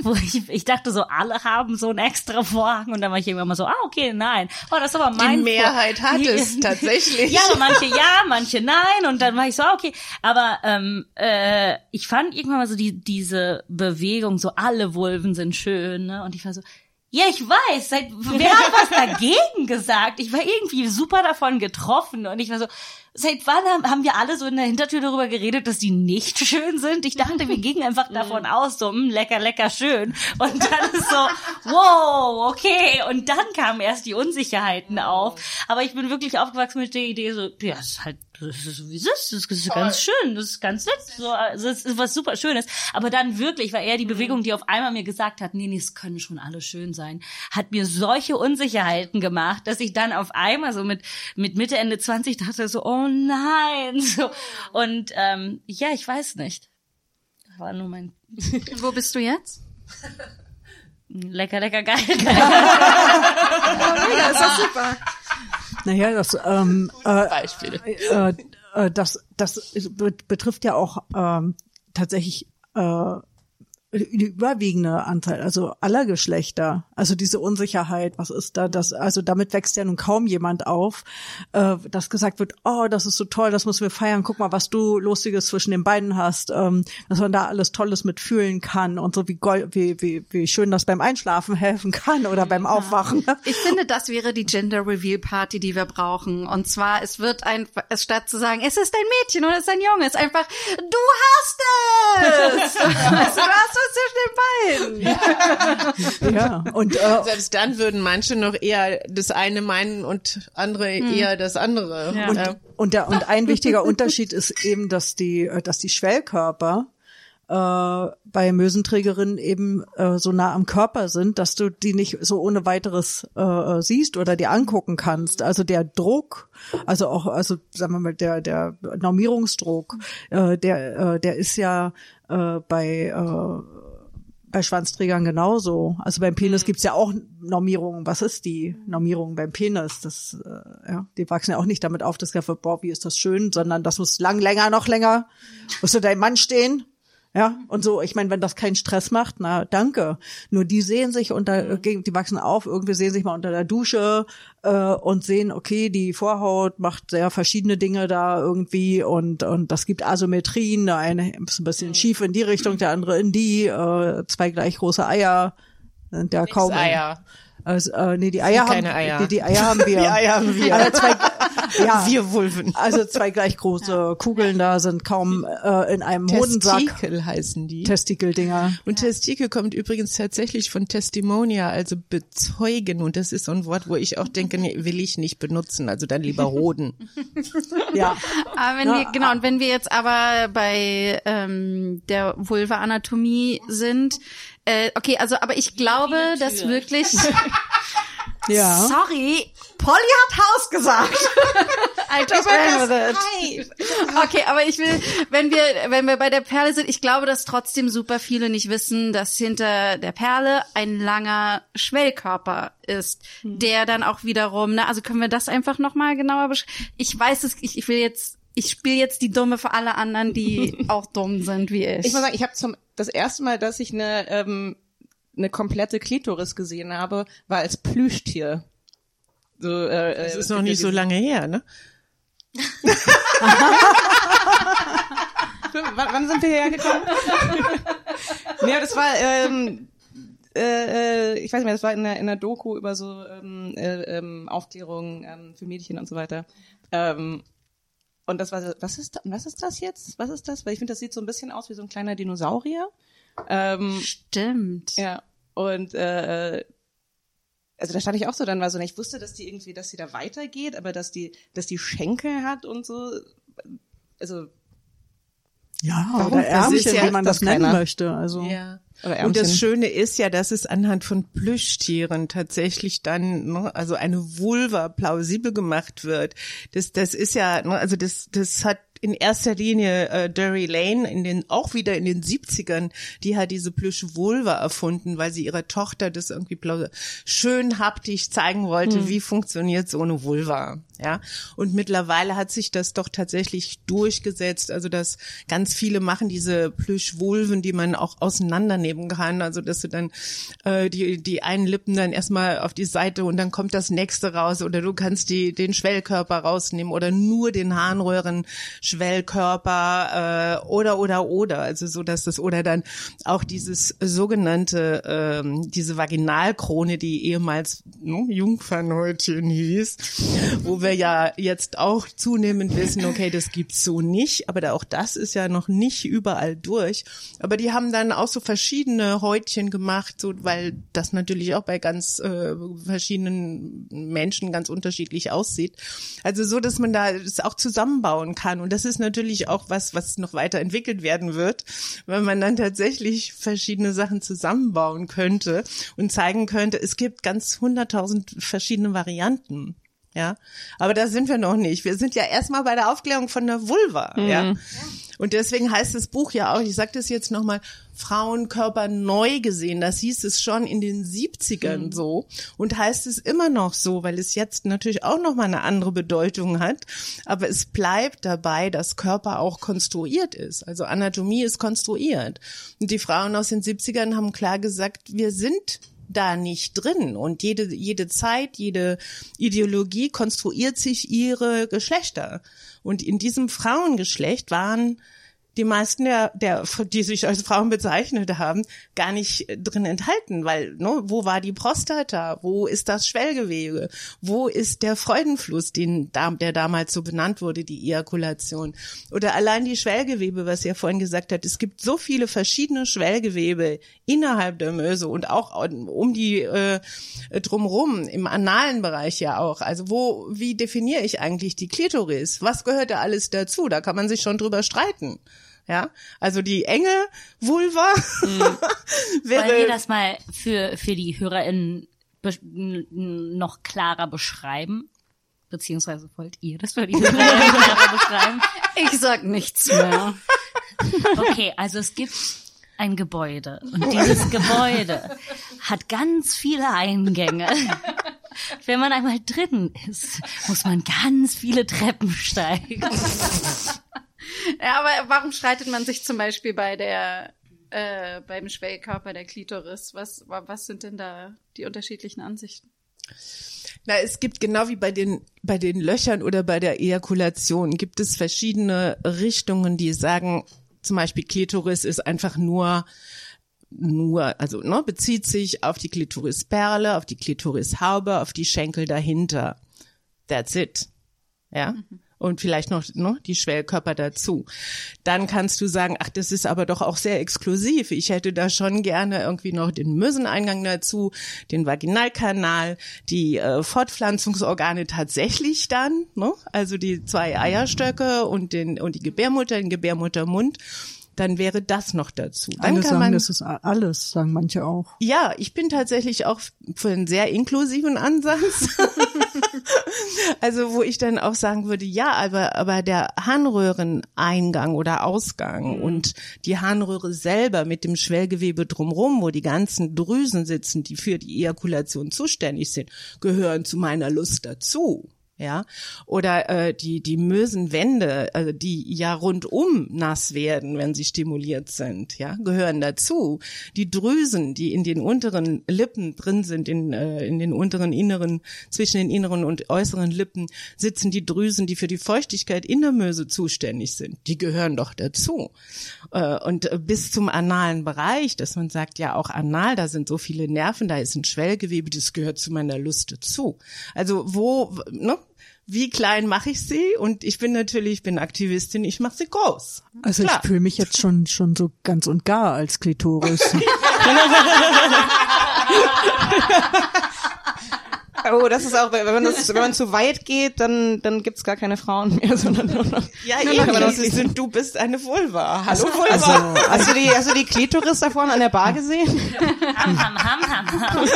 wo ich dachte so, alle haben so einen extra Vorhang und dann war ich irgendwann mal so, okay, nein. Oh, das ist aber mein... Die Mehrheit hat es tatsächlich. Ja, aber manche ja, manche nein und dann war ich so, okay. Aber ich fand irgendwann mal so diese Bewegung, so alle Vulven sind schön, ne? Und ich war so, ja, ich weiß, wer hat was dagegen gesagt? Ich war irgendwie super davon getroffen und ich war so, seit wann haben wir alle so in der Hintertür darüber geredet, dass die nicht schön sind? Ich dachte, wir gingen einfach davon aus, so lecker, lecker, schön. Und dann ist so, wow, okay. Und dann kamen erst die Unsicherheiten auf. Aber ich bin wirklich aufgewachsen mit der Idee so, ja, ist halt das ist, wie es ist. Das ist ganz schön, das ist ganz nett, so, also das ist was super Schönes. Aber dann wirklich, weil eher die Bewegung, die auf einmal mir gesagt hat, nee, es können schon alle schön sein, hat mir solche Unsicherheiten gemacht, dass ich dann auf einmal so mit Mitte, Ende 20 dachte so, oh nein, so. Und ja, ich weiß nicht. Das war nur mein... Wo bist du jetzt? Lecker, lecker, geil. Oh, mega, ist das super. Naja, das, Beispiele. Das betrifft ja auch tatsächlich die überwiegende Anteil, also aller Geschlechter. Also diese Unsicherheit, was ist da? Das, also damit wächst ja nun kaum jemand auf, dass gesagt wird, oh, das ist so toll, das müssen wir feiern, guck mal, was du Lustiges zwischen den beiden hast, dass man da alles Tolles mitfühlen kann und so wie schön das beim Einschlafen helfen kann oder beim Aufwachen. Ja. Ich finde, das wäre die Gender Reveal Party, die wir brauchen. Und zwar, es wird einfach, statt zu sagen, es ist ein Mädchen oder es ist ein Junge, es ist einfach, du hast es! Also, du hast zwischen den Beinen. Ja. Und selbst dann würden manche noch eher das eine meinen und andere eher das andere. Ja. Und ein wichtiger Unterschied ist eben, dass die Schwellkörper bei Mösenträgerinnen eben so nah am Körper sind, dass du die nicht so ohne weiteres siehst oder dir angucken kannst. Also der Druck, also sagen wir mal der Normierungsdruck, der ist ja bei Schwanzträgern genauso. Also beim Penis gibt's ja auch Normierungen. Was ist die Normierung beim Penis? Das, ja, die wachsen ja auch nicht damit auf, dass gesagt wird, boah, wie ist das schön, sondern das muss noch länger, musst du deinem Mann stehen. Ja, und so, ich meine, wenn das keinen Stress macht, na, danke. Nur die sehen sich die wachsen auf, irgendwie sehen sich mal unter der Dusche und sehen, okay, die Vorhaut macht sehr verschiedene Dinge da irgendwie und das gibt Asymmetrien, der eine ist ein bisschen schief in die Richtung, der andere in die, zwei gleich große Eier, sind ja kaum. Eier. Nee, die Eier haben keine Eier. Die Eier haben wir. Die Eier haben wir. Also wir Wulven. Also zwei gleich große Kugeln da sind kaum in einem Hodensack. Testikel heißen die. Testikeldinger. Und Testikel kommt übrigens tatsächlich von Testimonia, also bezeugen. Und das ist so ein Wort, wo ich auch denke, nee, will ich nicht benutzen. Also dann lieber Hoden. Ja. Aber wenn wir jetzt aber bei der Vulva-Anatomie sind, okay, also aber ich glaube, dass wirklich... Ja. Sorry, Polly hat Haus gesagt. I just remembered it. Okay, aber ich will, wenn wir bei der Perle sind, ich glaube, dass trotzdem super viele nicht wissen, dass hinter der Perle ein langer Schwellkörper ist, der dann auch wiederum, also können wir das einfach nochmal genauer beschreiben? Ich weiß es, ich spiele jetzt die Dumme für alle anderen, die auch dumm sind wie ich. Ich muss sagen, ich habe das erste Mal, dass ich eine komplette Klitoris gesehen habe, war als Plüschtier. So, das ist noch nicht so lange her, ne? Wann sind wir hergekommen? Ja, das war, ich weiß nicht mehr, das war in der Doku über so Aufklärung für Mädchen und so weiter. Und das war so, was ist das jetzt? Was ist das? Weil ich finde, das sieht so ein bisschen aus wie so ein kleiner Dinosaurier. Stimmt. Ja. Und also da stand ich auch so, dann war so, ich wusste, dass die irgendwie, dass sie da weitergeht, aber dass die Schenkel hat und so, also ja, oder Ärmchen, wie man das nennen möchte, also ja. Und das Schöne ist ja, dass es anhand von Plüschtieren tatsächlich dann, ne, also eine Vulva plausibel gemacht wird. Das ist ja, ne, also das hat in erster Linie Drury Lane auch wieder in den 70ern, die hat diese Plüsch-Vulva erfunden, weil sie ihrer Tochter das irgendwie schön haptisch zeigen wollte, wie funktioniert so eine Vulva, ja. Und mittlerweile hat sich das doch tatsächlich durchgesetzt, also dass ganz viele machen diese Plüsch-Vulven, die man auch auseinandernehmen kann, also dass du dann die einen Lippen dann erstmal auf die Seite und dann kommt das nächste raus oder du kannst den Schwellkörper rausnehmen oder nur den Harnröhren Schwellkörper oder also so, dass das oder dann auch dieses sogenannte diese Vaginalkrone, die ehemals Jungfernhäutchen hieß, wo wir ja jetzt auch zunehmend wissen, okay, das gibt's so nicht, aber auch das ist ja noch nicht überall durch. Aber die haben dann auch so verschiedene Häutchen gemacht, so, weil das natürlich auch bei ganz verschiedenen Menschen ganz unterschiedlich aussieht. Also so, dass man da es auch zusammenbauen kann. Und das ist natürlich auch was noch weiterentwickelt werden wird, weil man dann tatsächlich verschiedene Sachen zusammenbauen könnte und zeigen könnte, es gibt ganz 100.000 verschiedene Varianten. Ja, aber da sind wir noch nicht. Wir sind ja erstmal bei der Aufklärung von der Vulva. Mhm. Ja. Und deswegen heißt das Buch ja auch, ich sage das jetzt nochmal, Frauenkörper neu gesehen. Das hieß es schon in den 70ern so und heißt es immer noch so, weil es jetzt natürlich auch nochmal eine andere Bedeutung hat. Aber es bleibt dabei, dass Körper auch konstruiert ist. Also Anatomie ist konstruiert. Und die Frauen aus den 70ern haben klar gesagt, wir sind da nicht drin. Und jede Zeit, jede Ideologie konstruiert sich ihre Geschlechter. Und in diesem Frauengeschlecht waren die meisten, die sich als Frauen bezeichnet haben, gar nicht drin enthalten, weil, ne, wo war die Prostata, wo ist das Schwellgewebe, wo ist der Freudenfluss, der damals so benannt wurde, die Ejakulation, oder allein die Schwellgewebe, was ihr vorhin gesagt habt, es gibt so viele verschiedene Schwellgewebe innerhalb der Möse und auch um die drumrum, im analen Bereich ja auch, also wie definiere ich eigentlich die Klitoris, was gehört da alles dazu, da kann man sich schon drüber streiten. Ja, also die enge Vulva wäre. Wollen wir das mal für die HörerInnen noch klarer beschreiben? Beziehungsweise wollt ihr das für die HörerInnen klarer beschreiben? Ich sag nichts mehr. Okay, also es gibt ein Gebäude und dieses Gebäude hat ganz viele Eingänge. Wenn man einmal drin ist, muss man ganz viele Treppen steigen. Ja, aber warum streitet man sich zum Beispiel bei beim Schwellkörper der Klitoris? Was sind denn da die unterschiedlichen Ansichten? Na, es gibt genau wie bei den Löchern oder bei der Ejakulation gibt es verschiedene Richtungen, die sagen, zum Beispiel Klitoris ist einfach nur, also, ne, bezieht sich auf die Klitorisperle, auf die Klitorishaube, auf die Schenkel dahinter. That's it. Ja. Mhm. Und vielleicht noch die Schwellkörper dazu. Dann kannst du sagen, ach, das ist aber doch auch sehr exklusiv. Ich hätte da schon gerne irgendwie noch den Möseneingang dazu, den Vaginalkanal, die Fortpflanzungsorgane tatsächlich dann, ne? Also die zwei Eierstöcke und die Gebärmutter, den Gebärmuttermund. Dann wäre das noch dazu. Dann kann man, das ist alles, sagen manche auch. Ja, ich bin tatsächlich auch für einen sehr inklusiven Ansatz. Also wo ich dann auch sagen würde, ja, aber der Harnröhreneingang oder Ausgang und die Harnröhre selber mit dem Schwellgewebe drumherum, wo die ganzen Drüsen sitzen, die für die Ejakulation zuständig sind, gehören zu meiner Lust dazu. Ja, oder die Mösenwände, also die ja rundum nass werden, wenn sie stimuliert sind, ja, gehören dazu. Die Drüsen, die in den unteren Lippen drin sind, in den unteren inneren, zwischen den inneren und äußeren Lippen sitzen die Drüsen, die für die Feuchtigkeit in der Möse zuständig sind. Die gehören doch dazu. Und bis zum analen Bereich, dass man sagt, ja auch anal, da sind so viele Nerven, da ist ein Schwellgewebe, das gehört zu meiner Lust dazu. Also wo, ne? Wie klein mache ich sie? Und ich bin natürlich, Aktivistin, ich mache sie groß. Also klar. Ich fühle mich jetzt schon so ganz und gar als Klitoris. Oh, das ist auch, wenn man zu weit geht, dann gibt's gar keine Frauen mehr, sondern nur noch. Ja, eben, du bist eine Vulva. Hallo Vulva. Also, hast du die Klitoris da vorne an der Bar gesehen? Ham, ham, ham, ham.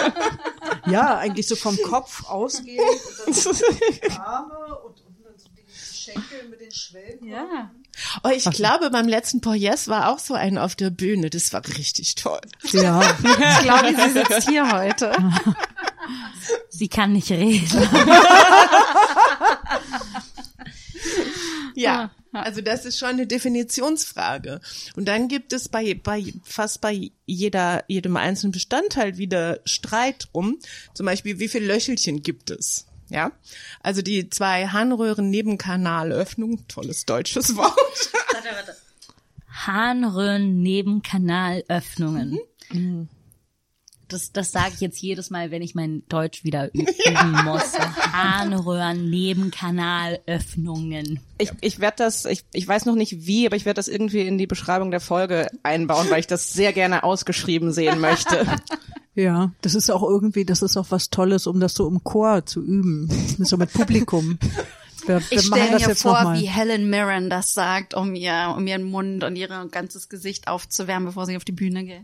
Ja, eigentlich so vom Kopf ausgehend und dann die Arme und unten dann so die Schenkel mit den Schwellen. Ja. Oh, ich glaube, beim letzten PorYes war auch so ein auf der Bühne. Das war richtig toll. Ja. Ich glaube, sie sitzt hier heute. Sie kann nicht reden. Ja, also das ist schon eine Definitionsfrage. Und dann gibt es bei fast bei jedem einzelnen Bestandteil wieder Streit drum. Zum Beispiel, wie viele Löchelchen gibt es? Ja, also die zwei Harnröhren-Nebenkanalöffnungen, tolles deutsches Wort. Warte. Harnröhren-Nebenkanalöffnungen. Mhm. Das sage ich jetzt jedes Mal, wenn ich mein Deutsch wieder üben muss. Harnröhren, Nebenkanalöffnungen. Ich werde das, ich weiß noch nicht wie, aber ich werde das irgendwie in die Beschreibung der Folge einbauen, weil ich das sehr gerne ausgeschrieben sehen möchte. Ja, das ist auch irgendwie, das ist auch was Tolles, um das so im Chor zu üben, so mit Publikum. Wir ich stelle mir jetzt vor, wie Helen Mirren das sagt, um ihren Mund und ihr ganzes Gesicht aufzuwärmen, bevor sie auf die Bühne geht.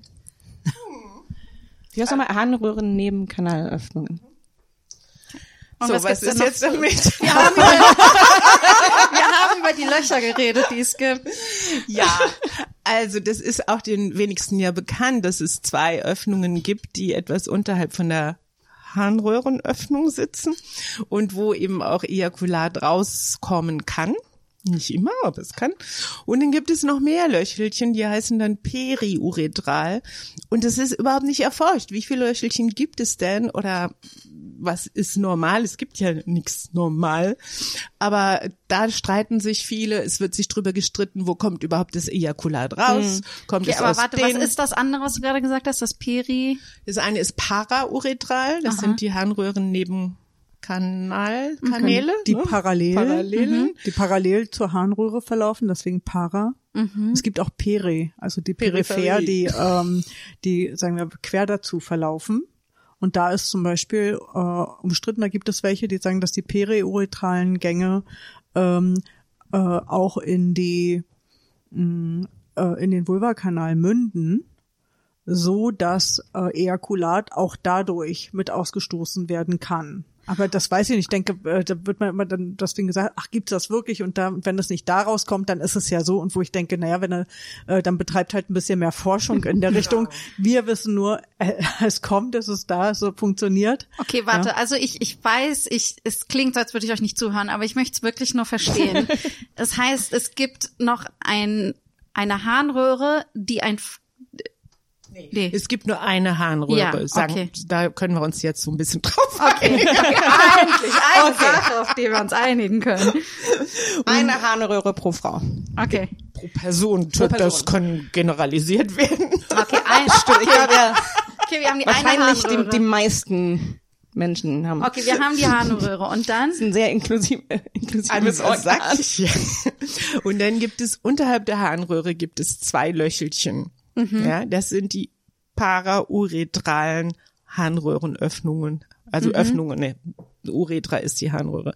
Wie heißt nochmal? Harnröhren neben Kanalöffnungen. So, was ist jetzt damit? Wir haben über die Löcher geredet, die es gibt. Ja, also das ist auch den wenigsten ja bekannt, dass es 2 Öffnungen gibt, die etwas unterhalb von der Harnröhrenöffnung sitzen und wo eben auch Ejakulat rauskommen kann. Nicht immer, aber es kann. Und dann gibt es noch mehr Löchelchen, die heißen dann periuretral. Und es ist überhaupt nicht erforscht. Wie viele Löchelchen gibt es denn? Oder was ist normal? Es gibt ja nichts normal. Aber da streiten sich viele. Es wird sich drüber gestritten, wo kommt überhaupt das Ejakulat raus? Kommt es aus was ist das andere, was du gerade gesagt hast? Das Peri? Das eine ist parauretral. Das sind die Harnröhren neben Kanäle. Die die parallel zur Harnröhre verlaufen, deswegen para. Mhm. Es gibt auch Pere, also die peripher, die sagen wir quer dazu verlaufen. Und da ist zum Beispiel umstritten, da gibt es welche, die sagen, dass die periuretralen Gänge auch in den Vulvakanal münden, so dass Ejakulat auch dadurch mit ausgestoßen werden kann. Aber das weiß ich nicht. Ich denke, da wird man immer dann deswegen gesagt, ach, gibt's das wirklich? Und da, wenn es nicht daraus kommt, dann ist es ja so. Und wo ich denke, naja, wenn er, dann betreibt halt ein bisschen mehr Forschung in der Richtung. Wir wissen nur, es kommt, es ist da, so funktioniert. Okay, warte. Ja. Also ich weiß, es klingt so, als würde ich euch nicht zuhören, aber ich möchte es wirklich nur verstehen. Das heißt, es gibt noch eine Harnröhre, die Nee. Es gibt nur eine Harnröhre. Ja, okay. Da können wir uns jetzt so ein bisschen drauf einigen. Eigentlich eine Sache, auf die wir uns einigen können. Eine Harnröhre pro Frau. Okay. Pro Person. Das kann generalisiert werden. Okay, eine Stunde. Ich glaube, wir haben die eine Harnröhre. Wahrscheinlich die meisten Menschen haben. Okay, wir haben die Harnröhre. Und dann? Das ist ein sehr inklusives Organ. Und dann gibt es unterhalb der Harnröhre 2 Löchelchen. Mhm. Ja, das sind die parauretralen Harnröhrenöffnungen. Also Öffnungen, Uretra ist die Harnröhre.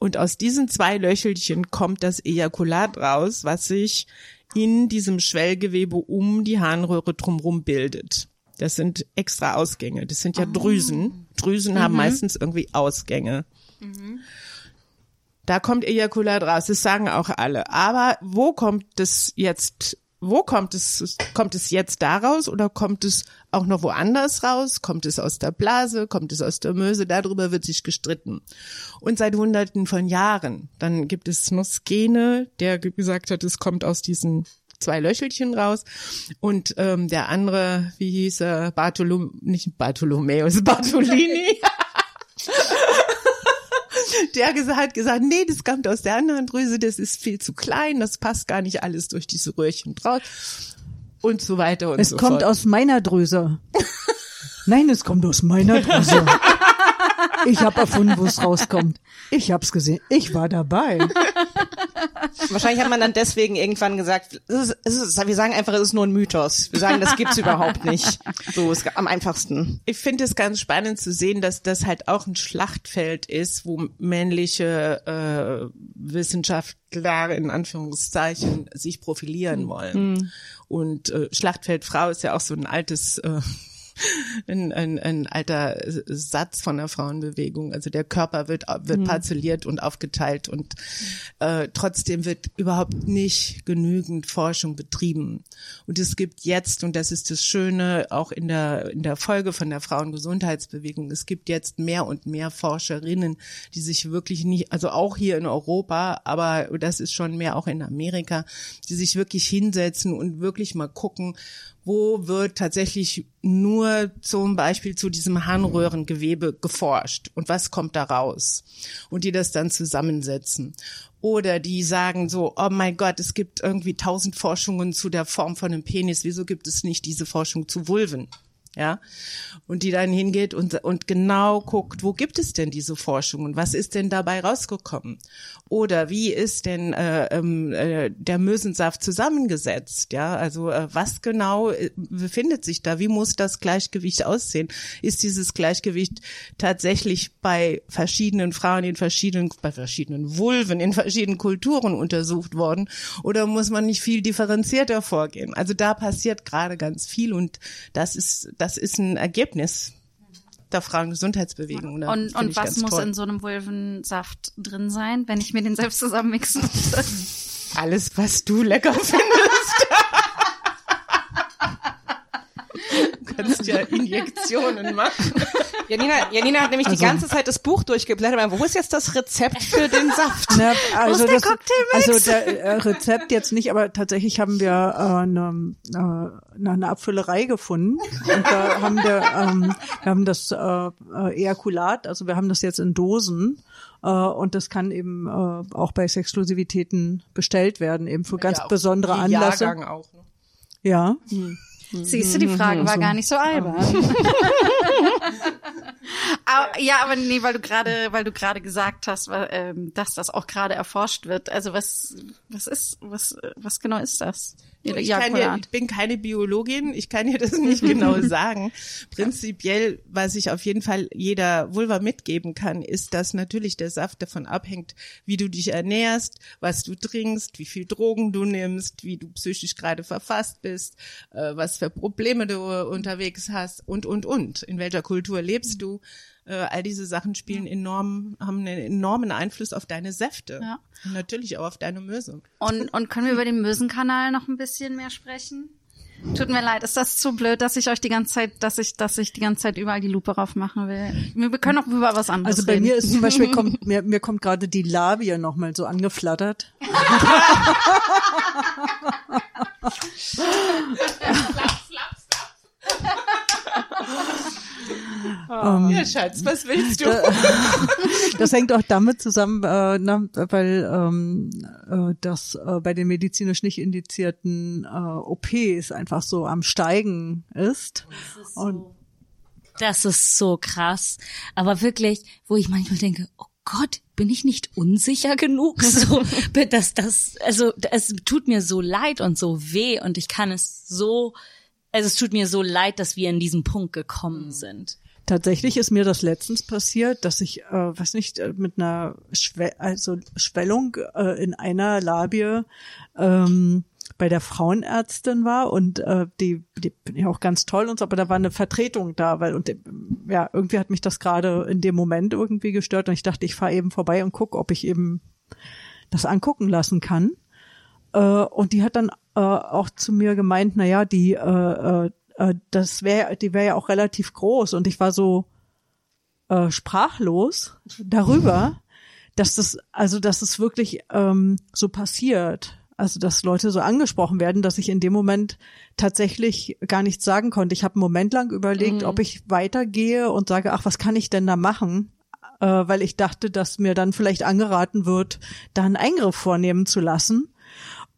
Und aus diesen 2 Löchelchen kommt das Ejakulat raus, was sich in diesem Schwellgewebe um die Harnröhre drumherum bildet. Das sind extra Ausgänge. Das sind ja Drüsen. Drüsen haben meistens irgendwie Ausgänge. Mhm. Da kommt Ejakulat raus, das sagen auch alle. Aber kommt es jetzt daraus oder kommt es auch noch woanders raus? Kommt es aus der Blase? Kommt es aus der Möse? Darüber wird sich gestritten. Und seit Hunderten von Jahren. Dann gibt es Muskene, der gesagt hat, es kommt aus diesen 2 Löchelchen raus. Und der andere, wie hieß er? Bartolini. Der hat gesagt, nee, das kommt aus der anderen Drüse, das ist viel zu klein, das passt gar nicht alles durch diese Röhrchen drauf und so weiter und so fort. Es kommt aus meiner Drüse. Nein, es kommt aus meiner Drüse. Ich habe erfunden, wo es rauskommt. Ich hab's gesehen. Ich war dabei. Wahrscheinlich hat man dann deswegen irgendwann gesagt, wir sagen einfach, es ist nur ein Mythos. Wir sagen, das gibt's überhaupt nicht. So ist am einfachsten. Ich finde es ganz spannend zu sehen, dass das halt auch ein Schlachtfeld ist, wo männliche Wissenschaftler in Anführungszeichen sich profilieren wollen. Mhm. Und Schlachtfeld Frau ist ja auch so ein altes ein alter Satz von der Frauenbewegung. Also der Körper wird parzelliert und aufgeteilt und trotzdem wird überhaupt nicht genügend Forschung betrieben. Und es gibt jetzt, und das ist das Schöne, auch in der Folge von der Frauengesundheitsbewegung, es gibt jetzt mehr und mehr Forscherinnen, die sich wirklich nicht, also auch hier in Europa, aber das ist schon mehr auch in Amerika, die sich wirklich hinsetzen und wirklich mal gucken, wo wird tatsächlich nur zum Beispiel zu diesem Harnröhrengewebe geforscht und was kommt da raus? Und die das dann zusammensetzen. Oder die sagen so, oh mein Gott, es gibt irgendwie 1000 Forschungen zu der Form von einem Penis, wieso gibt es nicht diese Forschung zu Vulven? ja, und die dann hingeht und genau guckt, wo gibt es denn diese Forschung und was ist denn dabei rausgekommen oder wie ist denn der Mösensaft zusammengesetzt, ja, also was genau befindet sich da, wie muss das Gleichgewicht aussehen, ist dieses Gleichgewicht tatsächlich bei verschiedenen Frauen bei verschiedenen Vulven in verschiedenen Kulturen untersucht worden oder muss man nicht viel differenzierter vorgehen? Also da passiert gerade ganz viel und das ist ein Ergebnis der Frauengesundheitsbewegung. Und was muss toll in so einem Vulvensaft drin sein, wenn ich mir den selbst zusammenmixen muss? Alles, was du lecker findest. Du kannst ja Injektionen machen. Janina hat nämlich die ganze Zeit das Buch durchgeblättert. Wo ist jetzt das Rezept für den Saft? Ne, also der Cocktailmix? Also der Rezept jetzt nicht, aber tatsächlich haben wir eine Abfüllerei gefunden. Und da haben wir haben das Ejakulat, also wir haben das jetzt in Dosen. Und das kann eben auch bei Sexclusivitäten bestellt werden, eben für ganz besondere Anlässe. Jahrgang auch. Ne? Ja. Hm. Siehst du, die Frage war gar nicht so albern. Ja, aber nee, weil du gerade gesagt hast, dass das auch gerade erforscht wird. Also was genau ist das? Ich bin keine Biologin, ich kann dir das nicht genau sagen. Prinzipiell, was ich auf jeden Fall jeder Vulva mitgeben kann, ist, dass natürlich der Saft davon abhängt, wie du dich ernährst, was du trinkst, wie viel Drogen du nimmst, wie du psychisch gerade verfasst bist, was für Probleme du unterwegs hast und. In welcher Kultur lebst du? All diese Sachen haben einen enormen Einfluss auf deine Säfte. Ja. Und natürlich auch auf deine Möse. Und können wir über den Mösenkanal noch ein bisschen mehr sprechen? Tut mir leid, ist das zu blöd, dass ich euch die ganze Zeit, dass ich die ganze Zeit überall die Lupe drauf machen will? Wir können auch über was anderes reden. Also bei mir ist zum Beispiel, mir kommt gerade die Labie nochmal so angeflattert. Ja, Schatz, was willst du? Das hängt auch damit zusammen, weil das bei den medizinisch nicht indizierten OPs einfach so am Steigen ist. Das ist so krass. Aber wirklich, wo ich manchmal denke, oh Gott, bin ich nicht unsicher genug? So, es tut mir so leid und so weh und ich kann es so... Also es tut mir so leid, dass wir in diesen Punkt gekommen sind. Tatsächlich ist mir das letztens passiert, dass ich, mit einer Schwellung in einer Labie bei der Frauenärztin war und die ja auch ganz toll und so, aber da war eine Vertretung da, irgendwie hat mich das gerade in dem Moment irgendwie gestört und ich dachte, ich fahre eben vorbei und gucke, ob ich eben das angucken lassen kann. Und die hat dann auch zu mir gemeint, die wäre ja auch relativ groß und ich war so sprachlos darüber, dass es wirklich so passiert, also dass Leute so angesprochen werden, dass ich in dem Moment tatsächlich gar nichts sagen konnte. Ich habe einen Moment lang überlegt, ob ich weitergehe und sage, ach, was kann ich denn da machen? Weil ich dachte, dass mir dann vielleicht angeraten wird, da einen Eingriff vornehmen zu lassen.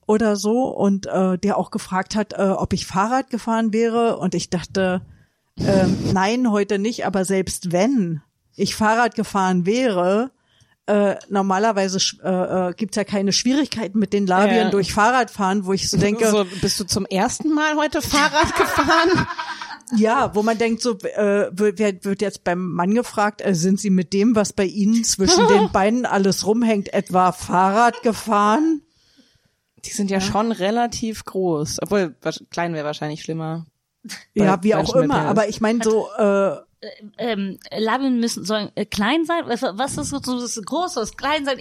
Oder so und der auch gefragt hat, ob ich Fahrrad gefahren wäre und ich dachte, nein, heute nicht, aber selbst wenn ich Fahrrad gefahren wäre, normalerweise gibt's ja keine Schwierigkeiten mit den Labien durch Fahrradfahren, wo ich so denke. So, bist du zum ersten Mal heute Fahrrad gefahren? Ja, wo man denkt, so wird jetzt beim Mann gefragt, sind Sie mit dem, was bei Ihnen zwischen den Beinen alles rumhängt, etwa Fahrrad gefahren? Die sind ja schon relativ groß, obwohl klein wäre wahrscheinlich schlimmer. Ja, wie auch immer, aber ich meine so... Labien sollen klein sein? Was ist so groß, was klein sein?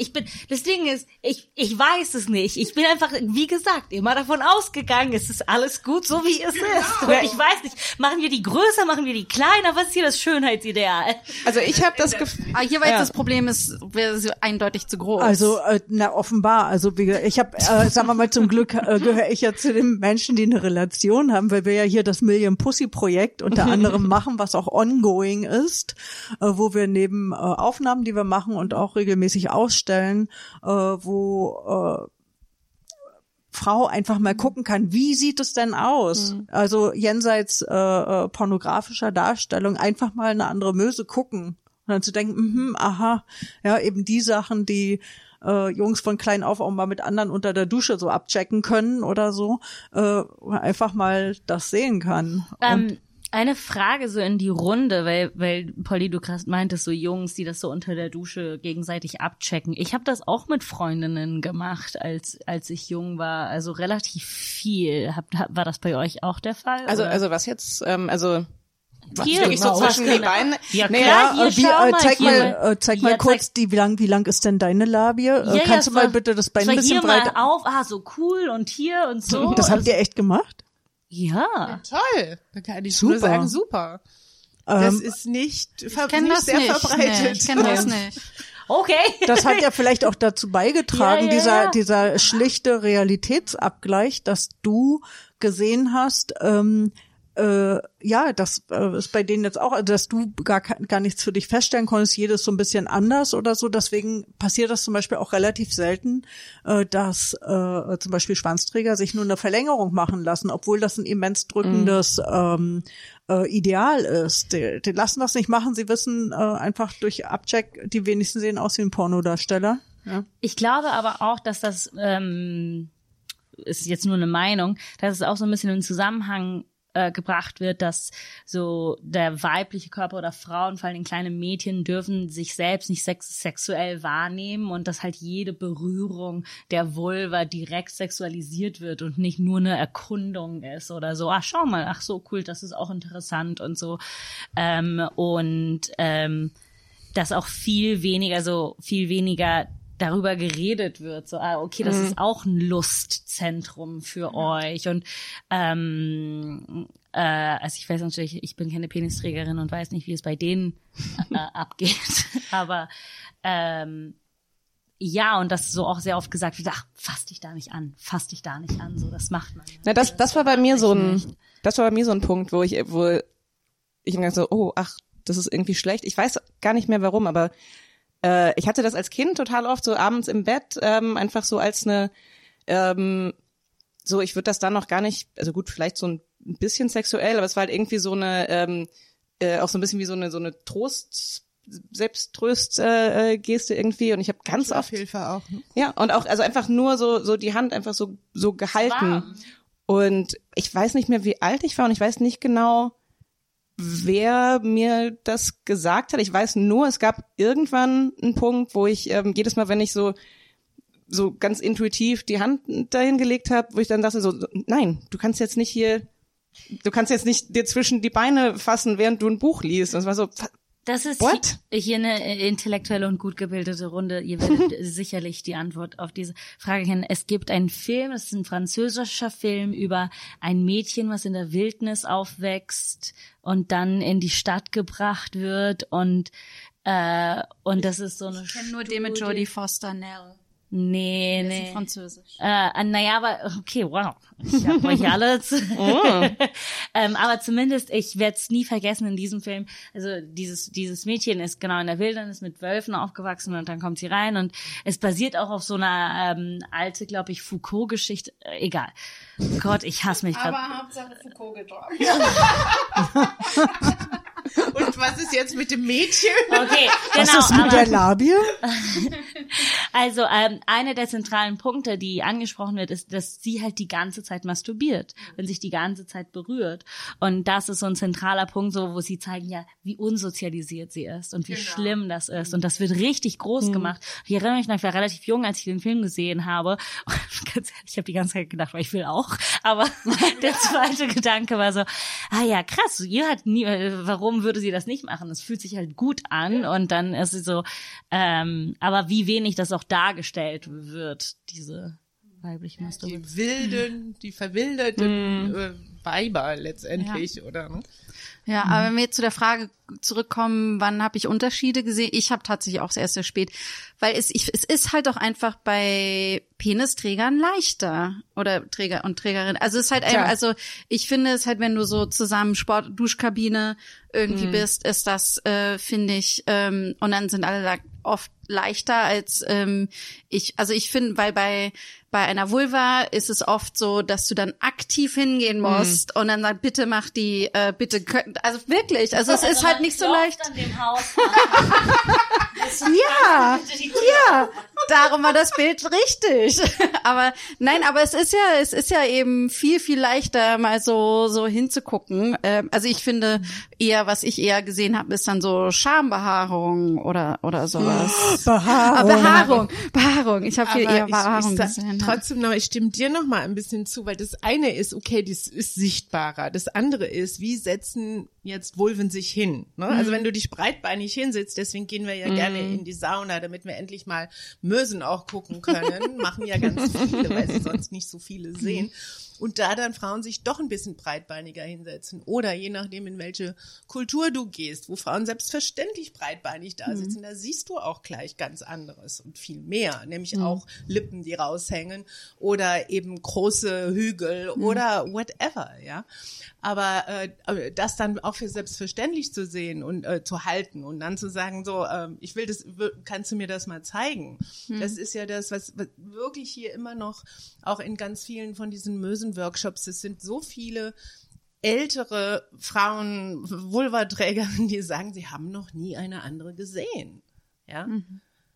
Das Ding ist, ich weiß es nicht. Ich bin einfach, wie gesagt, immer davon ausgegangen, es ist alles gut, so wie es ist. Und ich weiß nicht, machen wir die größer, machen wir die kleiner? Was ist hier das Schönheitsideal? Also ich habe das Gefühl... Jeweils das Problem ist, wäre sie eindeutig zu groß. Also, offenbar. Also ich habe, sagen wir mal, zum Glück gehöre ich ja zu den Menschen, die eine Relation haben, weil wir ja hier das Million Pussy Projekt unter anderem machen, was auch ongoing ist, wo wir neben Aufnahmen, die wir machen und auch regelmäßig ausstellen, wo Frau einfach mal gucken kann, wie sieht es denn aus? Mhm. Also jenseits pornografischer Darstellung einfach mal eine andere Möse gucken. Und dann zu denken, aha, ja, eben die Sachen, die Jungs von klein auf auch mal mit anderen unter der Dusche so abchecken können oder so, einfach mal das sehen kann. Eine Frage so in die Runde, weil Polly, du gerade meintest, so Jungs, die das so unter der Dusche gegenseitig abchecken. Ich habe das auch mit Freundinnen gemacht, als ich jung war, also relativ viel. War das bei euch auch der Fall? Also was jetzt, hier, wirklich so zwischen die Beine. Ja, naja, klar, zeig mal kurz, wie lang ist denn deine Labie? Kannst du mal bitte das Bein ein bisschen breiter? Mal auf, so cool und hier und so. Das habt ihr echt gemacht? Ja. Toll. Da kann ich nur sagen, super. Das ist nicht sehr verbreitet. Ich kenne das nicht. Okay. Das hat ja vielleicht auch dazu beigetragen, dieser schlichte Realitätsabgleich, dass du gesehen hast, das ist bei denen jetzt auch, also dass du gar nichts für dich feststellen konntest, jedes so ein bisschen anders oder so. Deswegen passiert das zum Beispiel auch relativ selten, dass zum Beispiel Schwanzträger sich nur eine Verlängerung machen lassen, obwohl das ein immens drückendes Ideal ist. Die lassen das nicht machen, sie wissen einfach durch Abcheck, die wenigsten sehen aus wie ein Pornodarsteller. Ja. Ich glaube aber auch, dass das, ist jetzt nur eine Meinung, dass es auch so ein bisschen im Zusammenhang gebracht wird, dass so der weibliche Körper oder Frauen, vor allem kleine Mädchen, dürfen sich selbst nicht sexuell wahrnehmen und dass halt jede Berührung der Vulva direkt sexualisiert wird und nicht nur eine Erkundung ist oder so. Ach, schau mal, ach so, cool, das ist auch interessant und so. Dass auch viel weniger darüber geredet wird, so, okay, das ist auch ein Lustzentrum für euch und also ich weiß natürlich, ich bin keine Penisträgerin und weiß nicht, wie es bei denen abgeht, aber ja, und das so auch sehr oft gesagt wird, fass dich da nicht an, so, das macht man. Na, das war bei mir so ein Punkt, wo ich immer so, das ist irgendwie schlecht, ich weiß gar nicht mehr warum, aber ich hatte das als Kind total oft, so abends im Bett, einfach so als eine, ich würde das dann noch gar nicht, also gut, vielleicht so ein bisschen sexuell, aber es war halt irgendwie so eine, auch so ein bisschen wie so eine Selbsttröst-Geste irgendwie, und ich habe ganz oft Hilfe auch, ne? Ja, und auch, also einfach nur so die Hand einfach so gehalten. Warm. Und ich weiß nicht mehr, wie alt ich war, und ich weiß nicht genau, wer mir das gesagt hat. Ich weiß nur, es gab irgendwann einen Punkt, wo ich jedes Mal, wenn ich so ganz intuitiv die Hand dahin gelegt habe, wo ich dann dachte, so, nein, du kannst jetzt nicht dir zwischen die Beine fassen, während du ein Buch liest. Und es war so, das ist hier eine intellektuelle und gut gebildete Runde. Ihr werdet sicherlich die Antwort auf diese Frage kennen. Es gibt einen Film, das ist ein französischer Film über ein Mädchen, was in der Wildnis aufwächst und dann in die Stadt gebracht wird. Und das ist so eine Ich kenne nur den mit Jodie Foster Nell. Nee. Das ist französisch. Aber okay, wow. Ich hab euch alles. Aber zumindest, ich werde es nie vergessen in diesem Film. Also dieses Mädchen ist genau in der Wildnis mit Wölfen aufgewachsen und dann kommt sie rein. Und es basiert auch auf so einer alte, glaube ich, Foucault-Geschichte. Egal. Gott, ich hasse mich gerade. Aber Hauptsache Foucault gedroppt. Und was ist jetzt mit dem Mädchen? Okay, genau. Was ist mit der Labie? Also einer der zentralen Punkte, die angesprochen wird, ist, dass sie halt die ganze Zeit masturbiert und sich die ganze Zeit berührt. Und das ist so ein zentraler Punkt, so, wo sie zeigen, ja, wie unsozialisiert sie ist und wie schlimm das ist. Und das wird richtig groß gemacht. Ich erinnere mich noch, ich war relativ jung, als ich den Film gesehen habe. Und ganz ehrlich, ich habe die ganze Zeit gedacht, weil ich will auch. Aber der zweite Gedanke war so, krass, ihr hat nie, warum würde sie das nicht machen? Es fühlt sich halt gut an und dann ist sie so, aber wie wenig das auch dargestellt wird, diese weibliche Masturbation. Die verwilderten Weiber letztendlich, oder? Ne? Ja, aber wenn wir jetzt zu der Frage zurückkommen, wann habe ich Unterschiede gesehen? Ich habe tatsächlich auch erst sehr spät, weil es ist halt auch einfach bei Penisträgern leichter oder Träger und Trägerin. Also es ist halt, also ich finde es halt, wenn du so zusammen Sport-Duschkabine irgendwie bist, ist das, finde ich, und dann sind alle da oft leichter als ich finde, weil bei einer Vulva ist es oft so, dass du dann aktiv hingehen musst und dann sagt, bitte mach die, also wirklich, also es ist halt nicht so leicht. An dem Haus. Ja, darum war das Bild richtig. aber es ist ja eben viel, viel leichter, mal so hinzugucken. Also ich finde eher, was ich eher gesehen habe, ist dann so Schambehaarung oder sowas. Behaarung. Ich habe hier eher Behaarung gesehen. Trotzdem noch, ich stimme dir noch mal ein bisschen zu, weil das eine ist, okay, das ist sichtbarer. Das andere ist, wie setzen jetzt Vulven sich hin? Ne? Also wenn du dich breitbeinig hinsetzt, deswegen gehen wir ja gerne in die Sauna, damit wir endlich mal Mösen auch gucken können. Machen ja ganz viele, weil sie sonst nicht so viele sehen. Und da dann Frauen sich doch ein bisschen breitbeiniger hinsetzen. Oder je nachdem, in welche Kultur du gehst, wo Frauen selbstverständlich breitbeinig da sitzen, da siehst du auch gleich ganz anderes und viel mehr. Nämlich auch Lippen, die raushängen oder eben große Hügel oder whatever, ja. Aber das dann auch für selbstverständlich zu sehen und zu halten und dann zu sagen, so, ich will das, kannst du mir das mal zeigen? Das ist ja das, was wirklich hier immer noch auch in ganz vielen von diesen Mösen-Workshops, es sind so viele ältere Frauen, Vulvaträgerinnen, die sagen, sie haben noch nie eine andere gesehen. Ja.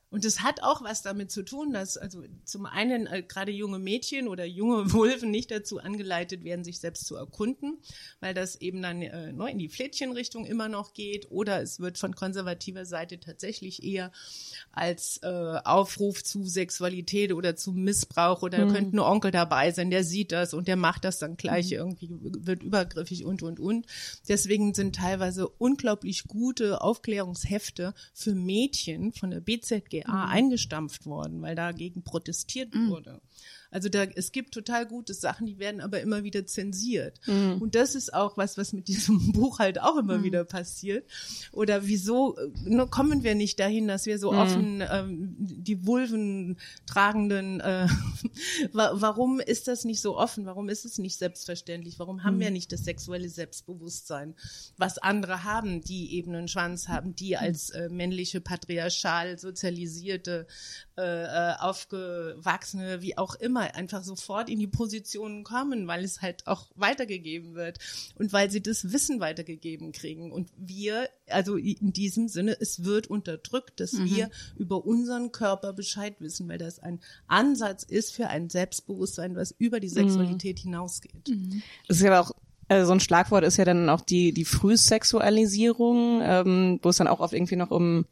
Und das hat auch was damit zu tun, dass also zum einen gerade junge Mädchen oder junge Vulven nicht dazu angeleitet werden, sich selbst zu erkunden, weil das eben dann in die Flätchenrichtung immer noch geht, oder es wird von konservativer Seite tatsächlich eher als Aufruf zu Sexualität oder zu Missbrauch oder da könnte ein Onkel dabei sein, der sieht das und der macht das dann gleich irgendwie, wird übergriffig und. Deswegen sind teilweise unglaublich gute Aufklärungshefte für Mädchen von der BZG eingestampft worden, weil dagegen protestiert wurde. Also es gibt total gute Sachen, die werden aber immer wieder zensiert. Und das ist auch was mit diesem Buch halt auch immer wieder passiert. Oder wieso kommen wir nicht dahin, dass wir so offen die Vulven tragenden, warum ist das nicht so offen? Warum ist es nicht selbstverständlich? Warum haben wir nicht das sexuelle Selbstbewusstsein, was andere haben, die eben einen Schwanz haben, die als männliche, patriarchal sozialisierte, aufgewachsene, wie auch immer, einfach sofort in die Positionen kommen, weil es halt auch weitergegeben wird und weil sie das Wissen weitergegeben kriegen. Und wir, also in diesem Sinne, es wird unterdrückt, dass wir über unseren Körper Bescheid wissen, weil das ein Ansatz ist für ein Selbstbewusstsein, was über die Sexualität hinausgeht. Das ist aber auch so ein Schlagwort, ist ja dann auch die Frühsexualisierung, wo es dann auch oft irgendwie noch um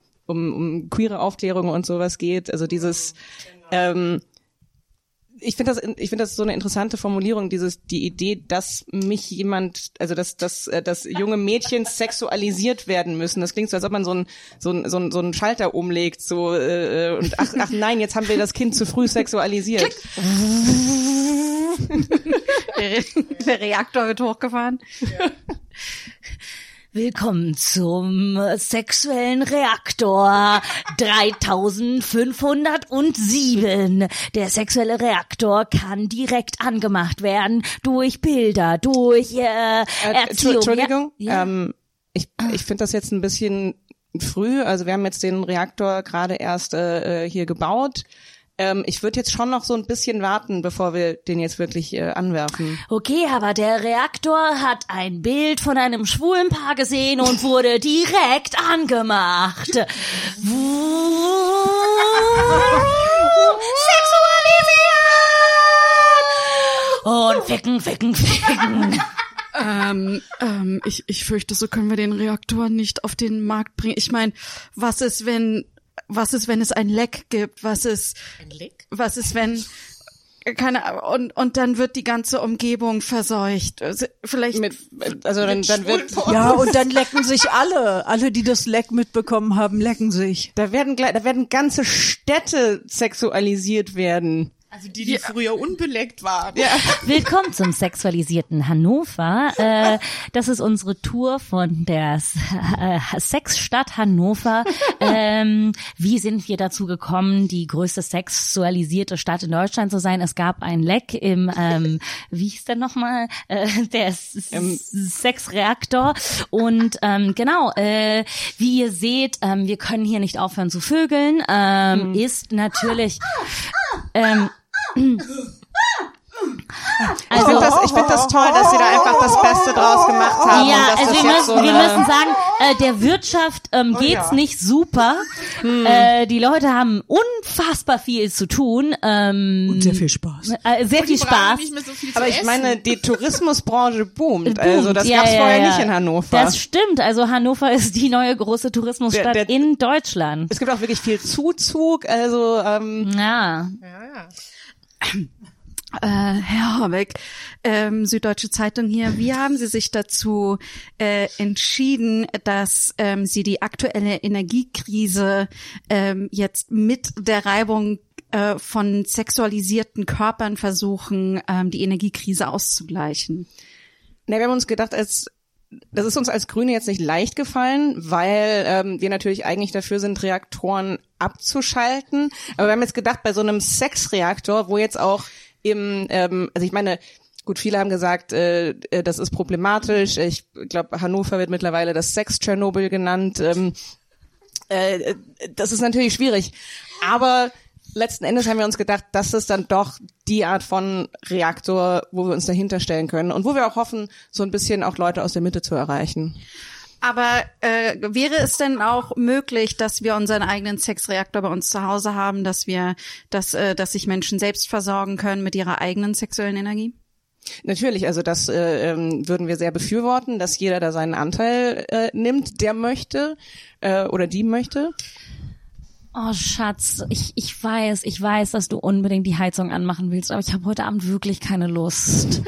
queere Aufklärung und sowas geht. Also dieses, ich finde das so eine interessante Formulierung, die Idee, dass mich jemand, also dass junge Mädchen sexualisiert werden müssen. Das klingt so, als ob man so einen Schalter umlegt, so und ach nein, jetzt haben wir das Kind zu früh sexualisiert. Der Reaktor wird hochgefahren. Ja. Willkommen zum sexuellen Reaktor 3507. Der sexuelle Reaktor kann direkt angemacht werden durch Bilder, durch Erziehung. Entschuldigung, ja. Ich finde das jetzt ein bisschen früh. Also wir haben jetzt den Reaktor gerade erst hier gebaut. Ich würde jetzt schon noch so ein bisschen warten, bevor wir den jetzt wirklich anwerfen. Okay, aber der Reaktor hat ein Bild von einem schwulen Paar gesehen und wurde direkt angemacht. Sexualisieren! Und ficken. Ich fürchte, so können wir den Reaktor nicht auf den Markt bringen. Ich meine, was ist, wenn es ein Leck gibt? Was ist, wenn keine, und dann wird die ganze Umgebung verseucht. Vielleicht dann wird ja, und dann lecken sich alle, die das Leck mitbekommen haben, lecken sich. Da werden ganze Städte sexualisiert werden. Also die, die früher unbeleckt waren. Ja. Willkommen zum sexualisierten Hannover. Das ist unsere Tour von der Sexstadt Hannover. Wie sind wir dazu gekommen, die größte sexualisierte Stadt in Deutschland zu sein? Es gab ein Leck im, wie hieß der nochmal? Der Sexreaktor. Und genau, wie ihr seht, wir können hier nicht aufhören zu vögeln. Ist natürlich... Also, ich finde das toll, dass sie da einfach das Beste draus gemacht haben. Ja, und dass also das wir müssen sagen, der Wirtschaft geht's nicht super. Die Leute haben unfassbar viel zu tun. Und sehr viel Spaß. Sehr viel Spaß. So viel aber ich meine, die Tourismusbranche boomt. Also das gab's vorher nicht in Hannover. Das stimmt. Also Hannover ist die neue große Tourismusstadt in Deutschland. Es gibt auch wirklich viel Zuzug. Also Herr Horbeck, Süddeutsche Zeitung hier, wie haben Sie sich dazu entschieden, dass Sie die aktuelle Energiekrise jetzt mit der Reibung von sexualisierten Körpern versuchen, die Energiekrise auszugleichen? Na, wir haben uns gedacht, das ist uns als Grüne jetzt nicht leicht gefallen, weil wir natürlich eigentlich dafür sind, Reaktoren abzuschalten. Aber wir haben jetzt gedacht, bei so einem Sexreaktor, wo jetzt auch also ich meine, gut, viele haben gesagt, das ist problematisch. Ich glaube, Hannover wird mittlerweile das Sex-Tschernobyl genannt. Das ist natürlich schwierig. Aber letzten Endes haben wir uns gedacht, das ist dann doch die Art von Reaktor, wo wir uns dahinter stellen können und wo wir auch hoffen, so ein bisschen auch Leute aus der Mitte zu erreichen. Aber wäre es denn auch möglich, dass wir unseren eigenen Sexreaktor bei uns zu Hause haben, dass sich Menschen selbst versorgen können mit ihrer eigenen sexuellen Energie? Natürlich, also das würden wir sehr befürworten, dass jeder da seinen Anteil nimmt, der möchte oder die möchte. Oh Schatz, ich weiß, dass du unbedingt die Heizung anmachen willst, aber ich habe heute Abend wirklich keine Lust.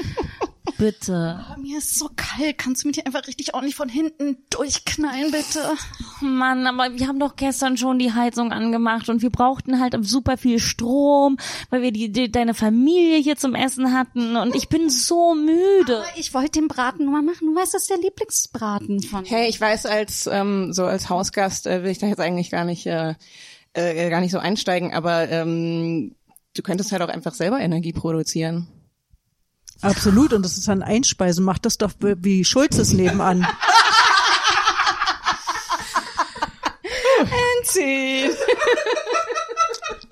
Bitte. Oh, mir ist so kalt. Kannst du mich einfach richtig ordentlich von hinten durchknallen, bitte? Oh Mann, aber wir haben doch gestern schon die Heizung angemacht und wir brauchten halt super viel Strom, weil wir deine Familie hier zum Essen hatten und ich bin so müde. Aber ich wollte den Braten nur mal machen. Du weißt, das ist der Lieblingsbraten von mir. Hey, ich weiß, als Hausgast will ich da jetzt eigentlich gar nicht so einsteigen, aber du könntest halt auch einfach selber Energie produzieren. Absolut, und das ist dann Einspeisen. Macht das doch wie Schulzes nebenan. Nancy.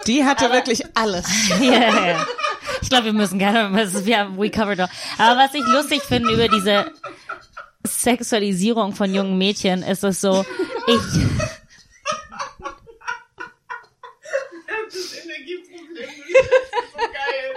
Die hatte wirklich alles. Yeah. Ich glaube, wir müssen gerne, we covered all. Aber was ich lustig finde über diese Sexualisierung von jungen Mädchen, ist es so, das Energieproblem, das ist so geil.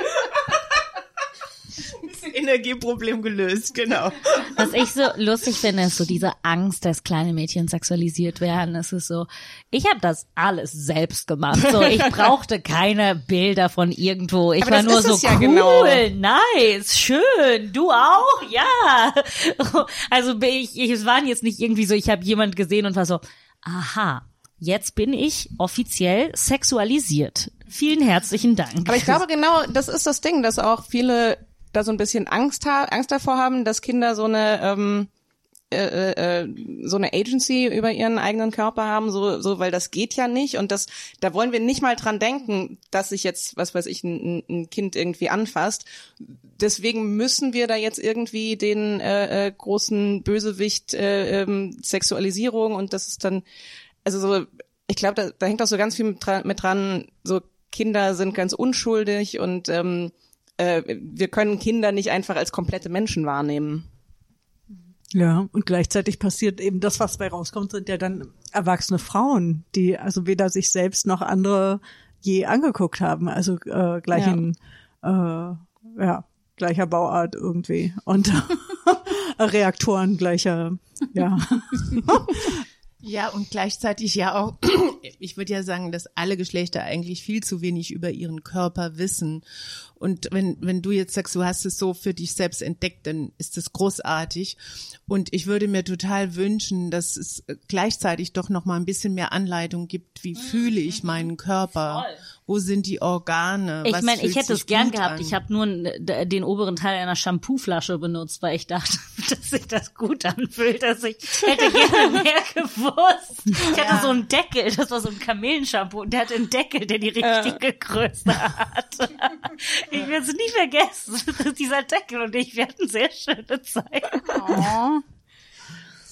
Energieproblem gelöst, genau. Was ich so lustig finde, ist so diese Angst, dass kleine Mädchen sexualisiert werden. Es ist so, ich habe das alles selbst gemacht. So, ich brauchte keine Bilder von irgendwo. Ich war nur so cool, genau. Nice, schön. Du auch? Ja. Also es waren jetzt nicht irgendwie so, ich habe jemand gesehen und war so, aha. Jetzt bin ich offiziell sexualisiert. Vielen herzlichen Dank. Aber ich glaube genau, das ist das Ding, dass auch viele da so ein bisschen Angst davor haben, dass Kinder so eine Agency über ihren eigenen Körper haben, so weil das geht ja nicht und das, da wollen wir nicht mal dran denken, dass sich jetzt, was weiß ich, ein Kind irgendwie anfasst. Deswegen müssen wir da jetzt irgendwie den großen Bösewicht Sexualisierung und das ist dann, also so, ich glaube, da hängt auch so ganz viel mit dran, so Kinder sind ganz unschuldig und wir können Kinder nicht einfach als komplette Menschen wahrnehmen. Ja, und gleichzeitig passiert eben das, was bei rauskommt, sind ja dann erwachsene Frauen, die also weder sich selbst noch andere je angeguckt haben. Also gleicher Bauart irgendwie und Reaktoren gleicher, ja. Ja, und gleichzeitig ja auch, ich würde ja sagen, dass alle Geschlechter eigentlich viel zu wenig über ihren Körper wissen. Und wenn du jetzt sagst, du hast es so für dich selbst entdeckt, dann ist das großartig. Und ich würde mir total wünschen, dass es gleichzeitig doch noch mal ein bisschen mehr Anleitung gibt, wie fühle ich meinen Körper. Voll. wo sind die Organe? Ich meine, ich hätte es gern gehabt. Ich habe nur den oberen Teil einer Shampooflasche benutzt, weil ich dachte, dass sich das gut anfühlt. Dass ich hätte gerne mehr gewusst. Ich hatte so einen Deckel, das war so ein Kamelenshampoo. Und der hat einen Deckel, der die richtige Größe hat. Ich werde es nie vergessen. Dieser Deckel und ich werden sehr schöne Zeit. Oh.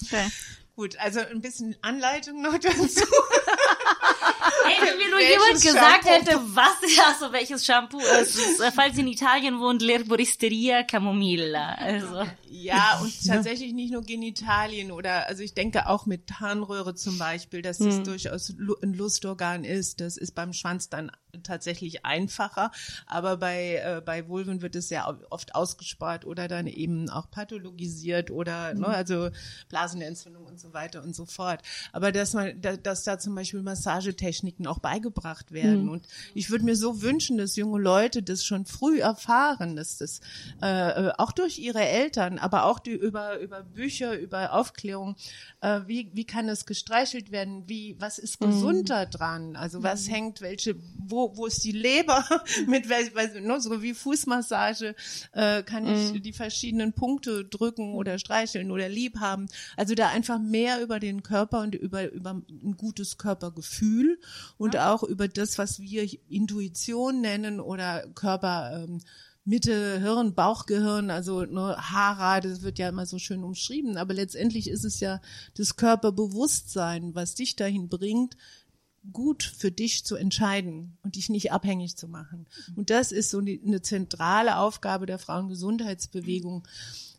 Okay. Gut, also ein bisschen Anleitung noch dazu. Hätte mir nur jemand gesagt hätte, was welches Shampoo es ist. Falls ihr in Italien wohnt, L'Erboristeria Camomilla. Also. Ja, und tatsächlich nicht nur Genitalien oder, also ich denke auch mit Harnröhre zum Beispiel, dass das durchaus ein Lustorgan ist. Das ist beim Schwanz dann tatsächlich einfacher, aber bei Vulven wird es sehr oft ausgespart oder dann eben auch pathologisiert oder ne, also Blasenentzündung und so weiter und so fort. Aber dass da zum Beispiel Massagetechniken auch beigebracht werden und ich würde mir so wünschen, dass junge Leute das schon früh erfahren, dass das auch durch ihre Eltern, aber auch über Bücher, über Aufklärung, wie kann das gestreichelt werden, was ist gesunder dran, also was hängt, wo ist die Leber, so wie Fußmassage, kann ich die verschiedenen Punkte drücken oder streicheln oder lieb haben. Also da einfach mehr über den Körper und über ein gutes Körpergefühl und auch über das, was wir Intuition nennen oder Körper, Mitte, Hirn, Bauchgehirn, also ne, Hara, das wird ja immer so schön umschrieben, aber letztendlich ist es ja das Körperbewusstsein, was dich dahin bringt, gut für dich zu entscheiden und dich nicht abhängig zu machen. Und das ist so eine zentrale Aufgabe der Frauengesundheitsbewegung,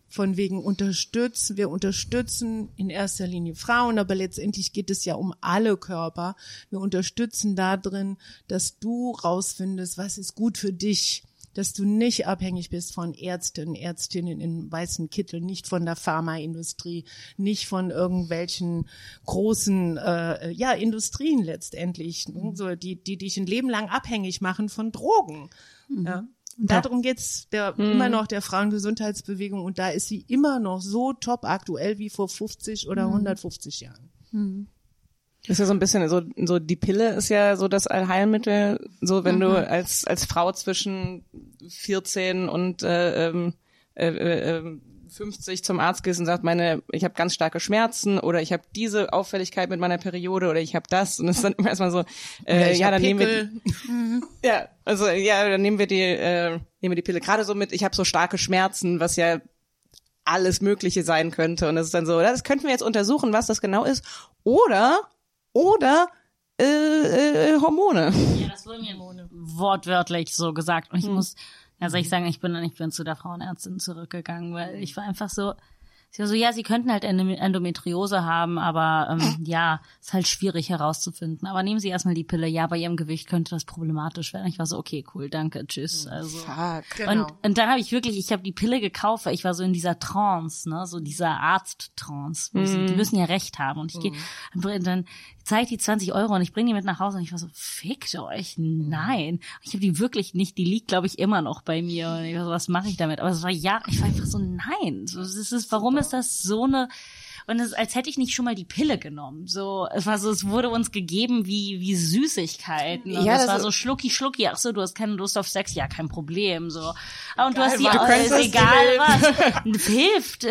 von wegen unterstützen. Wir unterstützen in erster Linie Frauen, aber letztendlich geht es ja um alle Körper. Wir unterstützen da drin, dass du rausfindest, was ist gut für dich, dass du nicht abhängig bist von Ärztinnen in weißen Kitteln, nicht von der Pharmaindustrie, nicht von irgendwelchen großen Industrien letztendlich, so, die dich ein Leben lang abhängig machen von Drogen. Mhm. Ja. Und darum geht's immer noch der Frauengesundheitsbewegung und da ist sie immer noch so top aktuell wie vor 50 oder 150 Jahren. Mhm. Das ist ja so ein bisschen so die Pille ist ja so das Allheilmittel, so wenn du als Frau zwischen 14 und 50 zum Arzt gehst und sagst, ich habe ganz starke Schmerzen oder ich habe diese Auffälligkeit mit meiner Periode oder ich habe das und es ist dann immer erstmal so nehmen wir die Pille gerade so mit, ich habe so starke Schmerzen, was ja alles Mögliche sein könnte und das ist dann so, das könnten wir jetzt untersuchen, was das genau ist oder Hormone. Ja, das wurden mir wortwörtlich so gesagt. Und ich ich bin zu der Frauenärztin zurückgegangen, weil ich war einfach so, sie war so, ja, sie könnten halt Endometriose haben, aber ist halt schwierig herauszufinden. Aber nehmen Sie erstmal die Pille, ja, bei Ihrem Gewicht könnte das problematisch werden. Ich war so, okay, cool, danke, tschüss. Also. Fuck, genau. Und dann habe ich die Pille gekauft, weil ich war so in dieser Trance, ne, so dieser Arzt-Trance. Die müssen ja recht haben. Und ich gehe, dann zeige ich die 20 Euro und ich bringe die mit nach Hause und ich war so, fickt euch, nein. Ich habe die wirklich nicht, die liegt, glaube ich, immer noch bei mir. Und ich war so, was mache ich damit? Aber ich war einfach so, nein. So, warum ist das so eine, und es ist, als hätte ich nicht schon mal die Pille genommen. So, es war so, es wurde uns gegeben wie Süßigkeiten. Ja, und es war so schlucki. Ach so, du hast keine Lust auf Sex, ja, kein Problem. So, und du hast die, was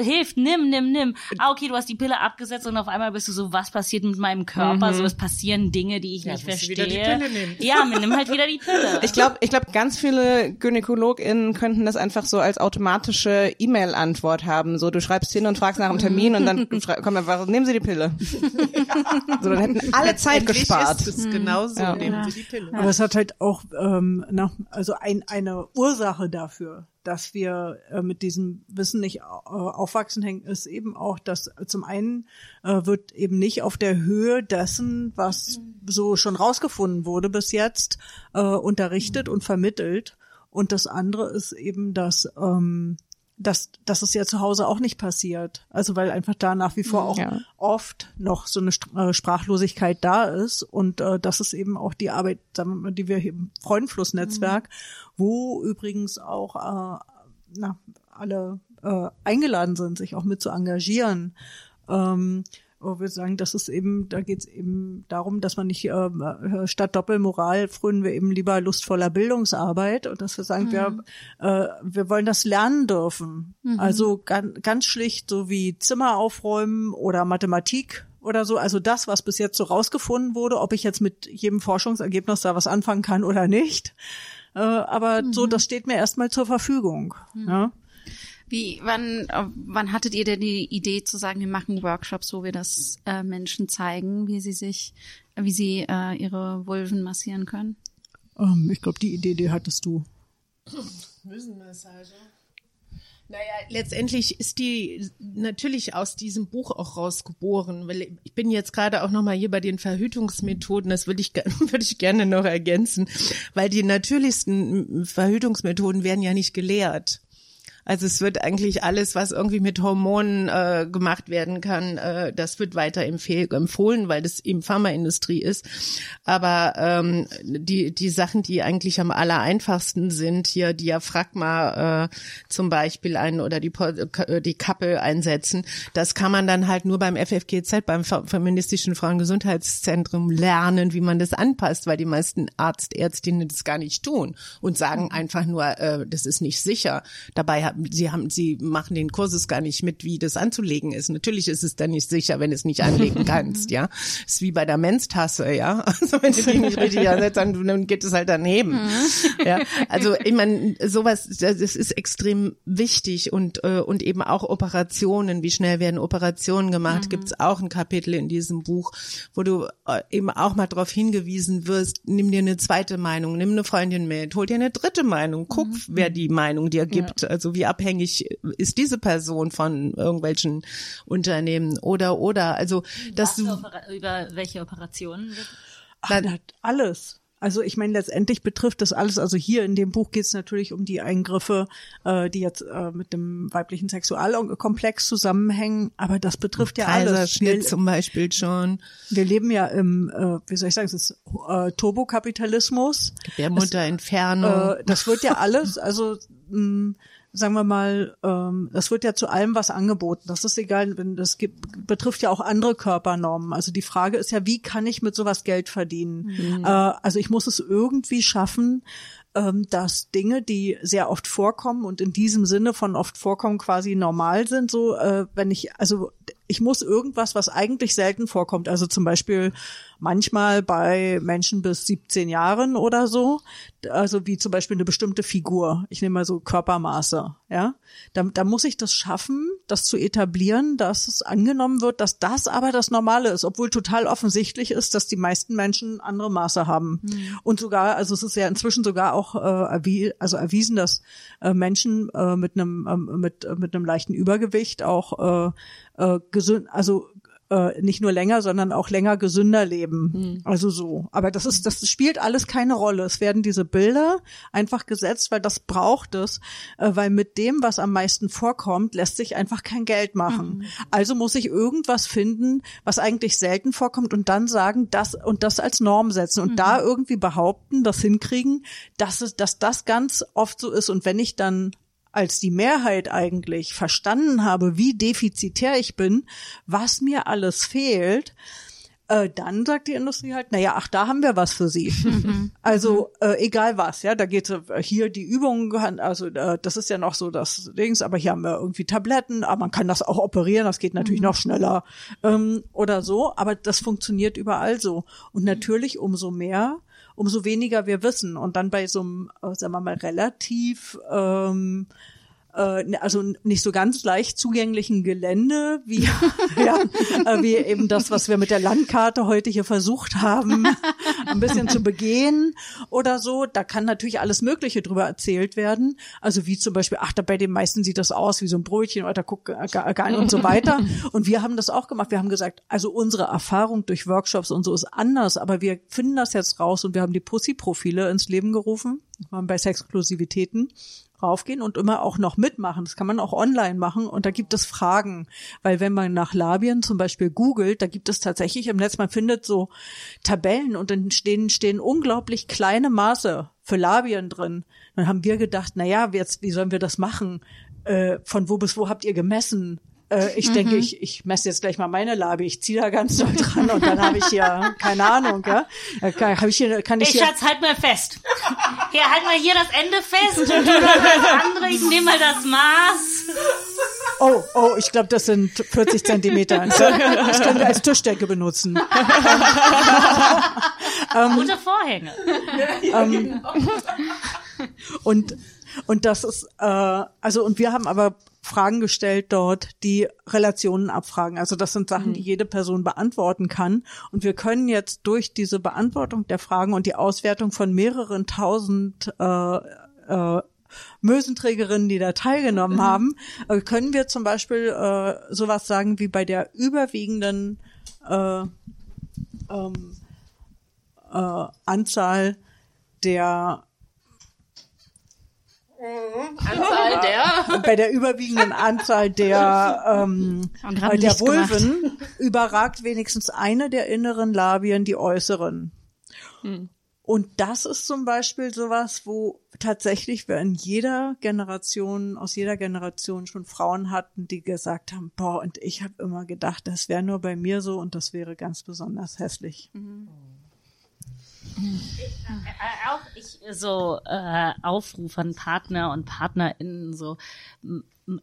hilft, nimm. Ah, okay, du hast die Pille abgesetzt und auf einmal bist du so, was passiert mit meinem Körper? Mhm. So, es passieren Dinge, die ich nicht verstehe. Wieder die Pille nehmen. Ja, man nimmt halt wieder die Pille. Ich glaube, ganz viele GynäkologInnen könnten das einfach so als automatische E-Mail-Antwort haben. So, du schreibst hin und fragst nach einem Termin und dann komm, nehmen Sie die Pille. Ja. So, dann hätten alle Zeit gespart. Ist es genauso, nehmen Sie die Pille. Aber es hat halt auch eine Ursache dafür, dass wir mit diesem Wissen nicht aufwachsen, ist eben auch, dass zum einen wird eben nicht auf der Höhe dessen, was so schon rausgefunden wurde bis jetzt, unterrichtet und vermittelt. Und das andere ist eben, dass es ja zu Hause auch nicht passiert. Also weil einfach da nach wie vor auch oft noch so eine Sprachlosigkeit da ist. Und das ist eben auch die Arbeit, die wir hier im Freudenfluss-Netzwerk, wo übrigens auch alle eingeladen sind, sich auch mit zu engagieren. wo wir sagen, das ist eben, da geht es eben darum, dass man nicht statt Doppelmoral frönen wir eben lieber lustvoller Bildungsarbeit und dass wir sagen, wir wollen das lernen dürfen. Mhm. Also ganz schlicht, so wie Zimmer aufräumen oder Mathematik oder so, also das, was bis jetzt so rausgefunden wurde, ob ich jetzt mit jedem Forschungsergebnis da was anfangen kann oder nicht. Aber so, das steht mir erstmal zur Verfügung. Mhm. Ja. Wann hattet ihr denn die Idee zu sagen, wir machen Workshops, wo wir das Menschen zeigen, wie sie ihre Vulven massieren können? Ich glaube, die Idee hattest du. Vulvenmassage. Naja, letztendlich ist die natürlich aus diesem Buch auch rausgeboren, weil ich bin jetzt gerade auch nochmal hier bei den Verhütungsmethoden, das würde ich gerne noch ergänzen, weil die natürlichsten Verhütungsmethoden werden ja nicht gelehrt. Also es wird eigentlich alles, was irgendwie mit Hormonen gemacht werden kann, das wird weiter empfohlen, weil das eben Pharmaindustrie ist. Aber die Sachen, die eigentlich am aller einfachsten sind, hier Diaphragma zum Beispiel ein oder die Kappe einsetzen, das kann man dann halt nur beim FFGZ, beim Feministischen Frauengesundheitszentrum lernen, wie man das anpasst, weil die meisten Ärztinnen das gar nicht tun und sagen einfach nur, das ist nicht sicher. Dabei sie machen den Kursus gar nicht mit, wie das anzulegen ist. Natürlich ist es dann nicht sicher, wenn du es nicht anlegen kannst, ja. Das ist wie bei der Menstasse, ja. Also wenn du die nicht richtig ansetzt, dann geht es halt daneben. Ja. Also ich meine, sowas, das ist extrem wichtig und eben auch Operationen, wie schnell werden Operationen gemacht, gibt's auch ein Kapitel in diesem Buch, wo du eben auch mal darauf hingewiesen wirst, nimm dir eine zweite Meinung, nimm eine Freundin mit, hol dir eine dritte Meinung, guck, wer die Meinung dir gibt. Ja. Also wie abhängig ist diese Person von irgendwelchen Unternehmen oder also dass du über welche Operationen? Dann alles. Also ich meine, letztendlich betrifft das alles. Also hier in dem Buch geht es natürlich um die Eingriffe, die jetzt mit dem weiblichen Sexualkomplex zusammenhängen. Aber das betrifft ja alles. Kaiserschnitt zum Beispiel schon. Wir leben ja im, wie soll ich sagen, es ist Turbokapitalismus. Gebärmutterentfernung. Das wird ja alles, also sagen wir mal, das wird ja zu allem was angeboten. Das ist egal, das betrifft ja auch andere Körpernormen. Also die Frage ist ja, wie kann ich mit sowas Geld verdienen? Mhm. Also ich muss es irgendwie schaffen, dass Dinge, die sehr oft vorkommen und in diesem Sinne von oft vorkommen quasi normal sind, so ich muss irgendwas, was eigentlich selten vorkommt, also zum Beispiel manchmal bei Menschen bis 17 Jahren oder so, also wie zum Beispiel eine bestimmte Figur, ich nehme mal so Körpermaße, ja, da muss ich das schaffen, das zu etablieren, dass es angenommen wird, dass das aber das Normale ist, obwohl total offensichtlich ist, dass die meisten Menschen andere Maße haben. Mhm. Und sogar, also es ist ja inzwischen sogar auch erwiesen, dass Menschen mit einem leichten Übergewicht auch nicht nur länger, sondern auch länger gesünder leben. Mhm. Also so. Aber das spielt alles keine Rolle. Es werden diese Bilder einfach gesetzt, weil das braucht es, weil mit dem, was am meisten vorkommt, lässt sich einfach kein Geld machen. Mhm. Also muss ich irgendwas finden, was eigentlich selten vorkommt und dann sagen, das und das als Norm setzen und da irgendwie behaupten, das hinkriegen, dass das ganz oft so ist. Und wenn ich dann als die Mehrheit eigentlich verstanden habe, wie defizitär ich bin, was mir alles fehlt, dann sagt die Industrie halt, naja, ach, da haben wir was für sie. Also egal was, ja, da geht hier die Übungen, also das ist ja noch so das Dings, aber hier haben wir irgendwie Tabletten, aber man kann das auch operieren, das geht natürlich noch schneller oder so, aber das funktioniert überall so. Und natürlich umso mehr, umso weniger wir wissen. Und dann bei so einem, sagen wir mal, relativ also nicht so ganz leicht zugänglichen Gelände, wie, wie eben das, was wir mit der Landkarte heute hier versucht haben, ein bisschen zu begehen oder so. Da kann natürlich alles Mögliche drüber erzählt werden. Also wie zum Beispiel, bei den meisten sieht das aus wie so ein Brötchen oder guck gar nicht und so weiter. Und wir haben das auch gemacht. Wir haben gesagt, also unsere Erfahrung durch Workshops und so ist anders, aber wir finden das jetzt raus und wir haben die Pussy-Profile ins Leben gerufen. Wir waren bei Sexclusivitäten. Raufgehen und immer auch noch mitmachen. Das kann man auch online machen und da gibt es Fragen, weil wenn man nach Labien zum Beispiel googelt, da gibt es tatsächlich im Netz, man findet so Tabellen und dann stehen unglaublich kleine Maße für Labien drin. Dann haben wir gedacht, naja, jetzt, wie sollen wir das machen? Von wo bis wo habt ihr gemessen? Ich denke, ich messe jetzt gleich mal meine Labe, ich ziehe da ganz doll dran und dann habe ich hier, keine Ahnung, ja, kann ich hier... Schatz, halt mal fest. Hier, halt mal hier das Ende fest und du das andere, ich nehme mal das Maß. Oh, ich glaube, das sind 40 Zentimeter. Das können wir als Tischdecke benutzen. Gute Vorhänge. Ja, genau. Und das ist, und wir haben aber Fragen gestellt dort, die Relationen abfragen. Also das sind Sachen, die jede Person beantworten kann. Und wir können jetzt durch diese Beantwortung der Fragen und die Auswertung von mehreren tausend Mösenträgerinnen, die da teilgenommen haben, können wir zum Beispiel sowas sagen wie bei der überwiegenden Anzahl der bei der überwiegenden Anzahl der Vulven überragt wenigstens eine der inneren Labien die äußeren. Und das ist zum Beispiel sowas, wo tatsächlich wir aus jeder Generation schon Frauen hatten, die gesagt haben, boah, und ich habe immer gedacht, das wäre nur bei mir so und das wäre ganz besonders hässlich. Aufruf an Partner und PartnerInnen, so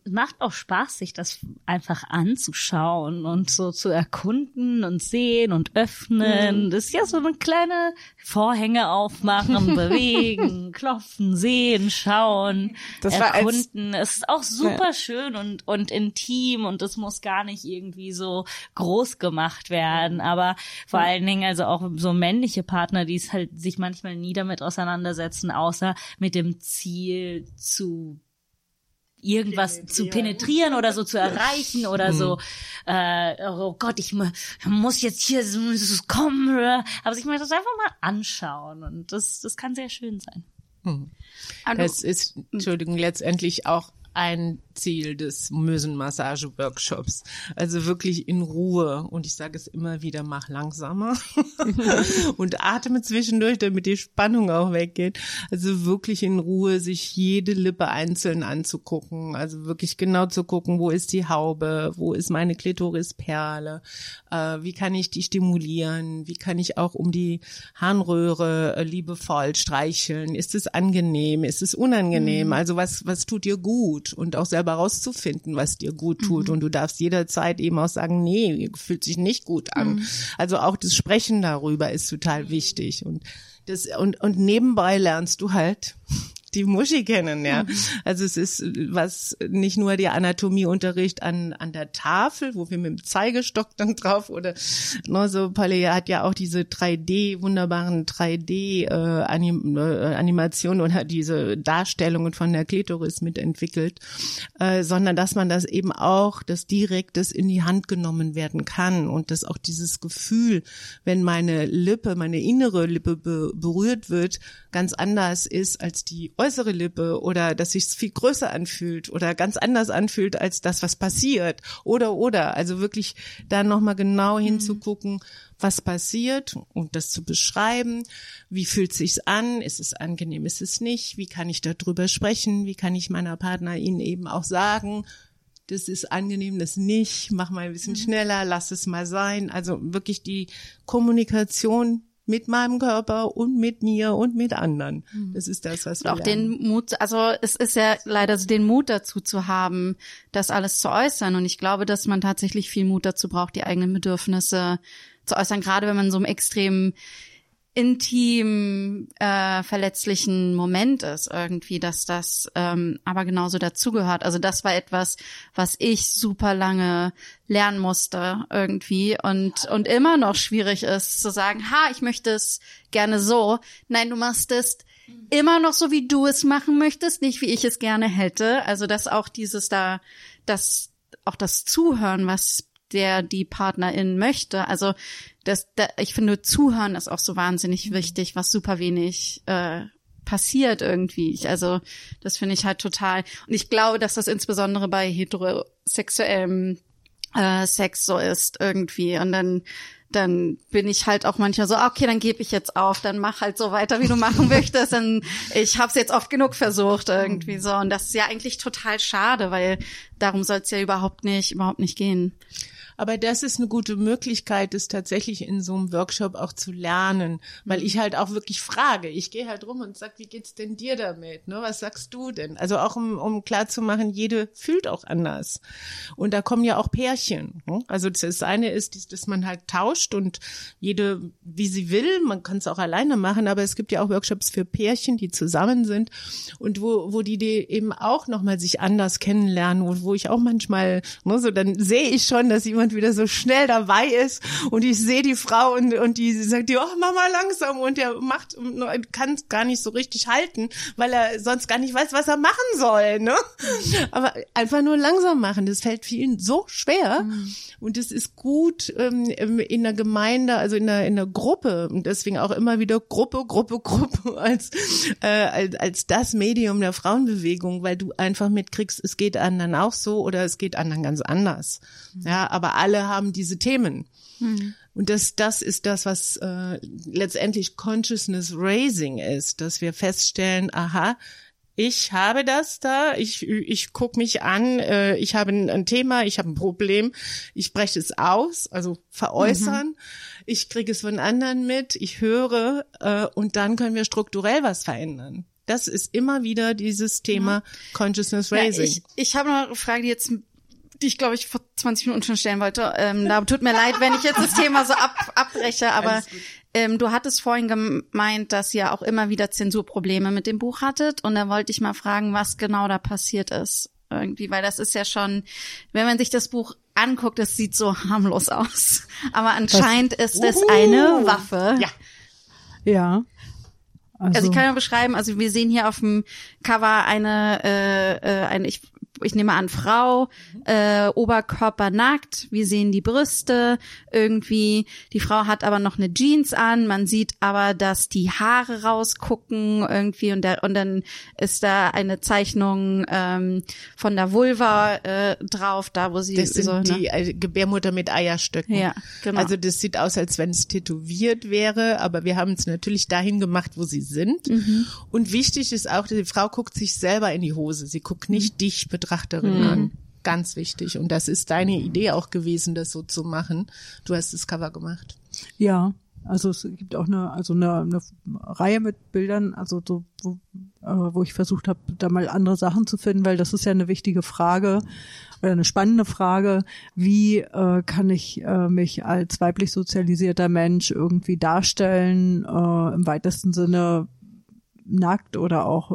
macht auch Spaß, sich das einfach anzuschauen und so zu erkunden und sehen und öffnen. Das ist ja so eine kleine Vorhänge aufmachen, bewegen, klopfen, sehen, schauen, das erkunden. Es ist auch super schön und intim und es muss gar nicht irgendwie so groß gemacht werden. Aber vor allen Dingen also auch so männliche Partner, die es halt sich manchmal nie damit auseinandersetzen, außer mit dem Ziel zu irgendwas penetrieren oder so zu erreichen oder so, oh Gott, ich muss jetzt hier kommen, aber ich möchte das einfach mal anschauen und das kann sehr schön sein. Das ist, letztendlich auch ein Ziel des Mösenmassage-Workshops. Also wirklich in Ruhe. Und ich sage es immer wieder, mach langsamer und atme zwischendurch, damit die Spannung auch weggeht. Also wirklich in Ruhe, sich jede Lippe einzeln anzugucken. Also wirklich genau zu gucken, wo ist die Haube, wo ist meine Klitorisperle, wie kann ich die stimulieren, wie kann ich auch um die Harnröhre liebevoll streicheln. Ist es angenehm, ist es unangenehm? Also was tut dir gut? Und auch selber rauszufinden, was dir gut tut. Und du darfst jederzeit eben auch sagen, nee, fühlt sich nicht gut an. Also auch das Sprechen darüber ist total wichtig. Und das und nebenbei lernst du halt die Muschi kennen, ja. Also es ist nicht nur der Anatomieunterricht an der Tafel, wo wir mit dem Zeigestock dann drauf oder so. Polly hat ja auch diese 3D-Animationen oder diese Darstellungen von der Klitoris mitentwickelt, sondern dass man das eben auch, dass direkt das in die Hand genommen werden kann und dass auch dieses Gefühl, wenn meine innere Lippe berührt wird, ganz anders ist als die äußere Lippe oder dass sich's viel größer anfühlt oder ganz anders anfühlt als das, was passiert oder, also wirklich da nochmal genau hinzugucken, was passiert und das zu beschreiben, wie fühlt sich's an, ist es angenehm, ist es nicht, wie kann ich darüber sprechen, wie kann ich meiner Partnerin eben auch sagen, das ist angenehm, das nicht, mach mal ein bisschen schneller, lass es mal sein, also wirklich die Kommunikation mit meinem Körper und mit mir und mit anderen. Das ist das, was wir auch lernen. Den Mut, also es ist ja leider so, den Mut dazu zu haben, das alles zu äußern. Und ich glaube, dass man tatsächlich viel Mut dazu braucht, die eigenen Bedürfnisse zu äußern. Gerade wenn man in so einem extrem intimen, verletzlichen Moment ist irgendwie, dass das aber genauso dazugehört. Also das war etwas, was ich super lange lernen musste irgendwie und immer noch schwierig ist zu sagen, ich möchte es gerne so. Nein, du machst es immer noch so, wie du es machen möchtest, nicht wie ich es gerne hätte. Also dass auch das Zuhören, was die Partnerin möchte. Also ich finde, Zuhören ist auch so wahnsinnig wichtig, was super wenig passiert irgendwie. Das finde ich halt total. Und ich glaube, dass das insbesondere bei heterosexuellem Sex so ist irgendwie. Und dann dann bin ich halt auch manchmal so, okay, dann gebe ich jetzt auf, dann mach halt so weiter, wie du machen möchtest. Und ich habe es jetzt oft genug versucht irgendwie so. Und das ist ja eigentlich total schade, weil darum soll es ja überhaupt nicht gehen. Aber das ist eine gute Möglichkeit, das tatsächlich in so einem Workshop auch zu lernen, weil ich halt auch wirklich frage. Ich gehe halt rum und sage, wie geht's denn dir damit? Ne? Was sagst du denn? Also auch um klarzumachen, jede fühlt auch anders. Und da kommen ja auch Pärchen. Ne? Also das eine ist, dass man halt tauscht und jede, wie sie will, man kann es auch alleine machen, aber es gibt ja auch Workshops für Pärchen, die zusammen sind und wo die eben auch nochmal sich anders kennenlernen, wo ich auch manchmal, ne, so dann sehe ich schon, dass jemand wieder so schnell dabei ist und ich sehe die Frau und die sagt, oh Mama, langsam, und der macht, kann es gar nicht so richtig halten, weil er sonst gar nicht weiß, was er machen soll, ne? Aber einfach nur langsam machen, das fällt vielen so schwer, und es ist gut in der Gemeinde, also in der Gruppe, und deswegen auch immer wieder Gruppe als das Medium der Frauenbewegung, weil du einfach mitkriegst, es geht anderen auch so oder es geht anderen ganz anders, ja, aber alle haben diese Themen. Und das ist das, was letztendlich Consciousness Raising ist, dass wir feststellen, aha, ich habe das da, ich gucke mich an, ich habe ein Thema, ich habe ein Problem, ich breche es aus, also veräußern, ich kriege es von anderen mit, ich höre, und dann können wir strukturell was verändern. Das ist immer wieder dieses Thema Consciousness Raising. Ja, ich habe noch eine Frage, die ich, glaube ich, vor 20 Minuten schon stellen wollte. Da tut mir leid, wenn ich jetzt das Thema so abbreche, aber du hattest vorhin gemeint, dass ihr auch immer wieder Zensurprobleme mit dem Buch hattet, und da wollte ich mal fragen, was genau da passiert ist irgendwie, weil das ist ja schon, wenn man sich das Buch anguckt, das sieht so harmlos aus, aber anscheinend ist das eine Waffe. Ja. Also ich kann ja beschreiben, also wir sehen hier auf dem Cover eine ich nehme an, Frau, Oberkörper nackt, wir sehen die Brüste irgendwie, die Frau hat aber noch eine Jeans an, man sieht aber, dass die Haare rausgucken irgendwie, und dann ist da eine Zeichnung von der Vulva drauf, da wo sie... Das sind so, die Gebärmutter mit Eierstöcken. Ja, genau. Also das sieht aus, als wenn es tätowiert wäre, aber wir haben es natürlich dahin gemacht, wo sie sind. Und wichtig ist auch, die Frau guckt sich selber in die Hose, sie guckt nicht dich Betrachterin an. Ganz wichtig. Und das ist deine Idee auch gewesen, das so zu machen. Du hast das Cover gemacht. Ja, also es gibt auch eine Reihe mit Bildern, also so, wo ich versucht habe, da mal andere Sachen zu finden, weil das ist ja eine wichtige Frage oder eine spannende Frage, wie kann ich mich als weiblich sozialisierter Mensch irgendwie darstellen, im weitesten Sinne nackt oder auch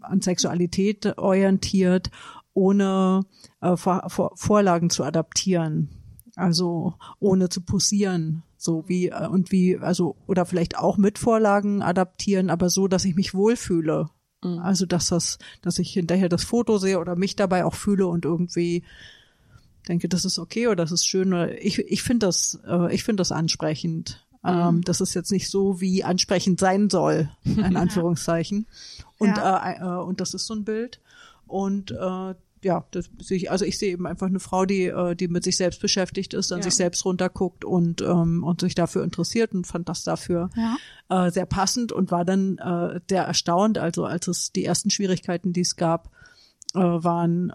an Sexualität orientiert, ohne Vorlagen zu adaptieren, also ohne zu posieren, oder vielleicht auch mit Vorlagen adaptieren, aber so, dass ich mich wohlfühle, also dass ich hinterher das Foto sehe oder mich dabei auch fühle und irgendwie denke, das ist okay oder das ist schön oder ich finde das, ansprechend. Das ist jetzt nicht so, wie ansprechend sein soll, in Anführungszeichen. Und das ist so ein Bild. Und das sehe ich, also ich sehe eben einfach eine Frau, die mit sich selbst beschäftigt ist, an sich selbst runterguckt und sich dafür interessiert, und fand das dafür sehr passend und war dann sehr erstaunt, also als es die ersten Schwierigkeiten, die es gab, waren,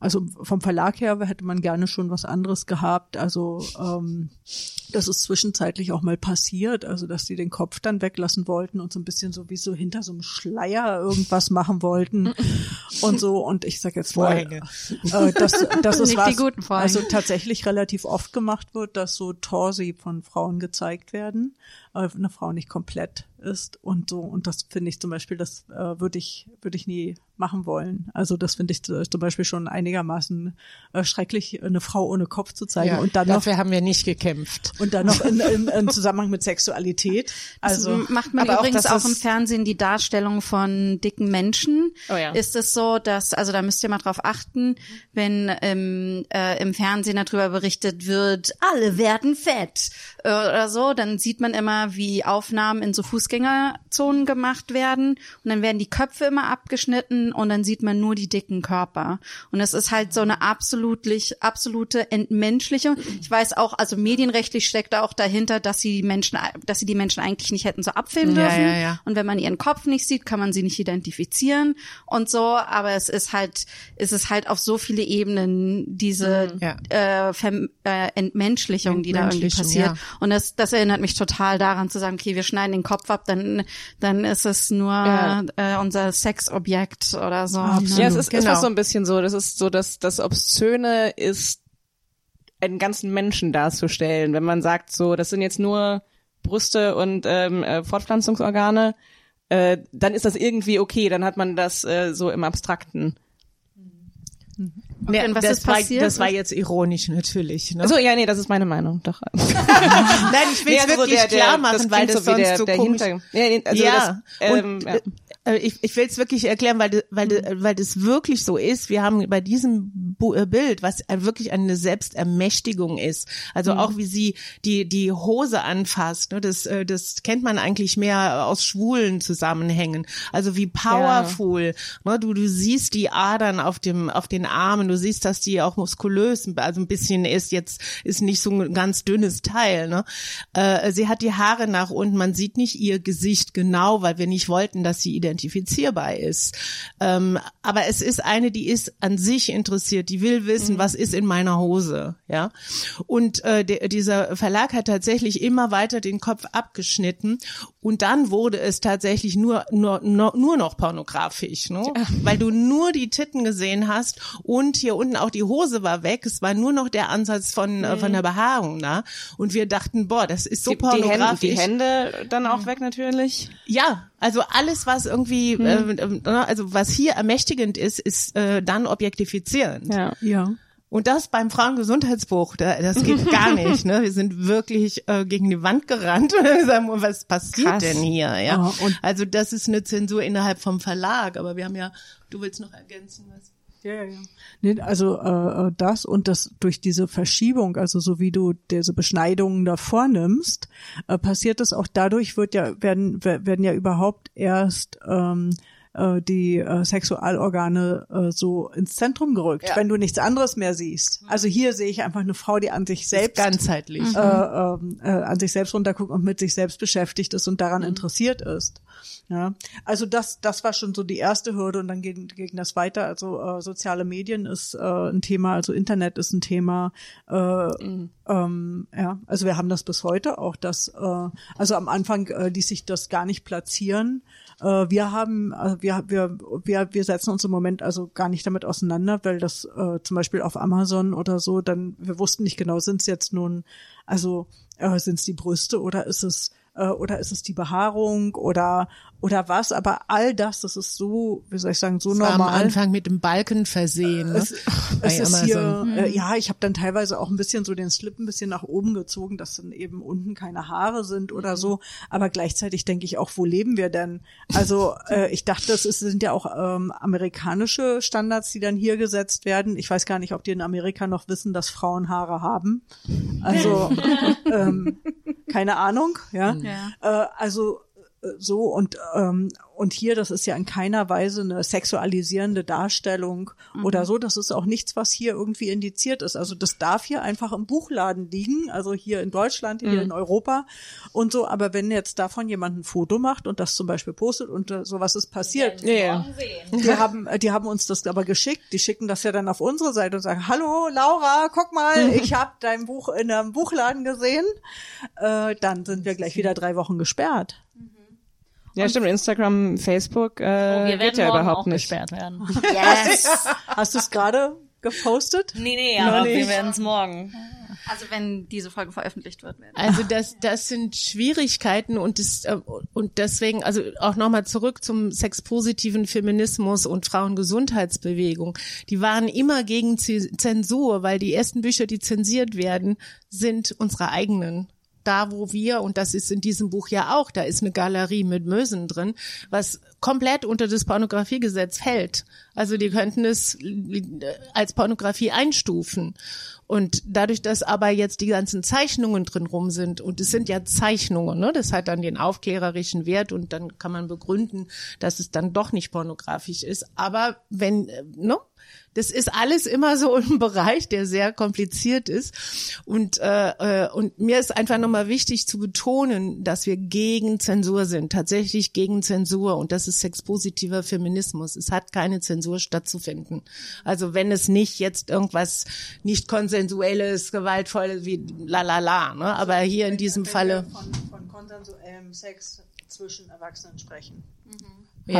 also vom Verlag her hätte man gerne schon was anderes gehabt, also das ist zwischenzeitlich auch mal passiert, also dass die den Kopf dann weglassen wollten und so ein bisschen so wie so hinter so einem Schleier irgendwas machen wollten und so, und ich sag jetzt mal, das ist was, also tatsächlich relativ oft gemacht wird, dass so Torsi von Frauen gezeigt werden, eine Frau nicht komplett ist und so, und das finde ich zum Beispiel, das würde ich nie machen wollen. Also das finde ich zum Beispiel schon einigermaßen schrecklich, eine Frau ohne Kopf zu zeigen. Ja, und dann dafür haben wir nicht gekämpft. Und dann noch im Zusammenhang mit Sexualität. Also das macht man übrigens auch im Fernsehen, die Darstellung von dicken Menschen. Oh ja. Ist es so, dass, also da müsst ihr mal drauf achten, wenn im Fernsehen darüber berichtet wird, alle werden fett oder so, dann sieht man immer Dinger wie Aufnahmen in so Fußgängerzonen gemacht werden und dann werden die Köpfe immer abgeschnitten und dann sieht man nur die dicken Körper. Und das ist halt so eine absolute Entmenschlichung. Ich weiß auch, also medienrechtlich steckt da auch dahinter, dass sie die Menschen eigentlich nicht hätten so abfilmen dürfen. Ja. Und wenn man ihren Kopf nicht sieht, kann man sie nicht identifizieren und so. Aber es ist halt auf so viele Ebenen diese Entmenschlichung, die da irgendwie passiert. Ja. Und das erinnert mich total daran zu sagen, okay, wir schneiden den Kopf ab, dann ist es nur unser Sexobjekt oder so. Absolut. Ja, es ist fast so ein bisschen so, das ist so, dass das Obszöne ist, einen ganzen Menschen darzustellen. Wenn man sagt so, das sind jetzt nur Brüste und Fortpflanzungsorgane, dann ist das irgendwie okay, dann hat man das so im Abstrakten. Okay, was ist passiert? Das war jetzt ironisch natürlich. Ne? Achso, ja, nee, das ist meine Meinung. Doch. Nein, ich will es wirklich klar machen, weil das sonst so komisch ist. Ich will es wirklich erklären, weil das wirklich so ist. Wir haben bei diesem Bild, was wirklich eine Selbstermächtigung ist, also auch wie sie die Hose anfasst, ne, das kennt man eigentlich mehr aus schwulen Zusammenhängen. Also wie powerful, ne, du siehst die Adern auf den Armen, du siehst, dass die auch muskulös, also ein bisschen ist nicht so ein ganz dünnes Teil, ne. Sie hat die Haare nach unten, man sieht nicht ihr Gesicht genau, weil wir nicht wollten, dass sie identifizierbar ist. Aber es ist eine, die ist an sich interessiert, die will wissen, was ist in meiner Hose, ja. Und dieser Verlag hat tatsächlich immer weiter den Kopf abgeschnitten und dann wurde es tatsächlich nur noch pornografisch, ne? Ja. Weil du nur die Titten gesehen hast und hier unten auch die Hose war weg, es war nur noch der Ansatz von der Behaarung da, ne? Und wir dachten, boah, das ist so pornografisch. Die Hände dann auch weg natürlich? Ja, also alles, was irgendwie, also was hier ermächtigend ist, ist dann objektifizierend. Ja. Und das beim Frauengesundheitsbuch, das geht gar nicht. Ne? Wir sind wirklich gegen die Wand gerannt und sagen, was passiert denn hier? Ja? Oh, also das ist eine Zensur innerhalb vom Verlag, aber wir haben ja, du willst noch ergänzen, was? Ja. Nee, also das und das durch diese Verschiebung, also so wie du diese Beschneidungen da vornimmst, passiert es auch dadurch, werden ja überhaupt erst die Sexualorgane so ins Zentrum gerückt, wenn du nichts anderes mehr siehst. Also hier sehe ich einfach eine Frau, die an sich selbst ganzheitlich an sich selbst runterguckt und mit sich selbst beschäftigt ist und daran interessiert ist. Ja, also das war schon so die erste Hürde und dann ging das weiter. Also soziale Medien ist ein Thema, also Internet ist ein Thema. Also wir haben das bis heute auch, dass also am Anfang ließ sich das gar nicht platzieren. Wir setzen uns im Moment also gar nicht damit auseinander, weil das zum Beispiel auf Amazon oder so, dann wir wussten nicht genau, sind es jetzt nun, also sind es die Brüste oder ist es die Behaarung oder was, aber all das, das ist so, wie soll ich sagen, so normal. Am Anfang mit dem Balken versehen. Ne? Es ist hier, ich habe dann teilweise auch ein bisschen so den Slip ein bisschen nach oben gezogen, dass dann eben unten keine Haare sind oder so, aber gleichzeitig denke ich auch, wo leben wir denn? Also ich dachte, es sind ja auch amerikanische Standards, die dann hier gesetzt werden. Ich weiß gar nicht, ob die in Amerika noch wissen, dass Frauen Haare haben. Also keine Ahnung, ja. Also so und hier, das ist ja in keiner Weise eine sexualisierende Darstellung oder so. Das ist auch nichts, was hier irgendwie indiziert ist. Also das darf hier einfach im Buchladen liegen, also hier in Deutschland, hier in Europa und so. Aber wenn jetzt davon jemand ein Foto macht und das zum Beispiel postet und sowas ist passiert. Ja. Die haben uns das aber geschickt. Die schicken das ja dann auf unsere Seite und sagen, hallo Laura, guck mal, ich habe dein Buch in einem Buchladen gesehen. Dann sind wir gleich wieder 3 Wochen gesperrt. Ja, stimmt, Instagram, Facebook, wir werden ja morgen überhaupt auch nicht gesperrt werden. Yes! Hast du es gerade gepostet? Nee, aber wir werden es morgen. Also wenn diese Folge veröffentlicht wird. Also das sind Schwierigkeiten und deswegen, also auch nochmal zurück zum sexpositiven Feminismus und Frauengesundheitsbewegung. Die waren immer gegen Zensur, weil die ersten Bücher, die zensiert werden, sind unsere eigenen. da, wo wir, und das ist in diesem Buch ja auch, da ist eine Galerie mit Mösen drin, was komplett unter das Pornografiegesetz fällt. Also die könnten es als Pornografie einstufen. Und dadurch, dass aber jetzt die ganzen Zeichnungen drin rum sind, und es sind ja Zeichnungen, ne, das hat dann den aufklärerischen Wert, und dann kann man begründen, dass es dann doch nicht pornografisch ist. Aber wenn, ne, das ist alles immer so im Bereich, der sehr kompliziert ist. Und mir ist einfach nochmal wichtig zu betonen, dass wir gegen Zensur sind, tatsächlich gegen Zensur. Und das ist sexpositiver Feminismus. Es hat keine Zensur stattzufinden. Also wenn es nicht jetzt irgendwas nicht konsensuelles, gewaltvolles wie lalala, ne? Aber also, hier in diesem Falle von konsensuellem Sex zwischen Erwachsenen sprechen. Mhm.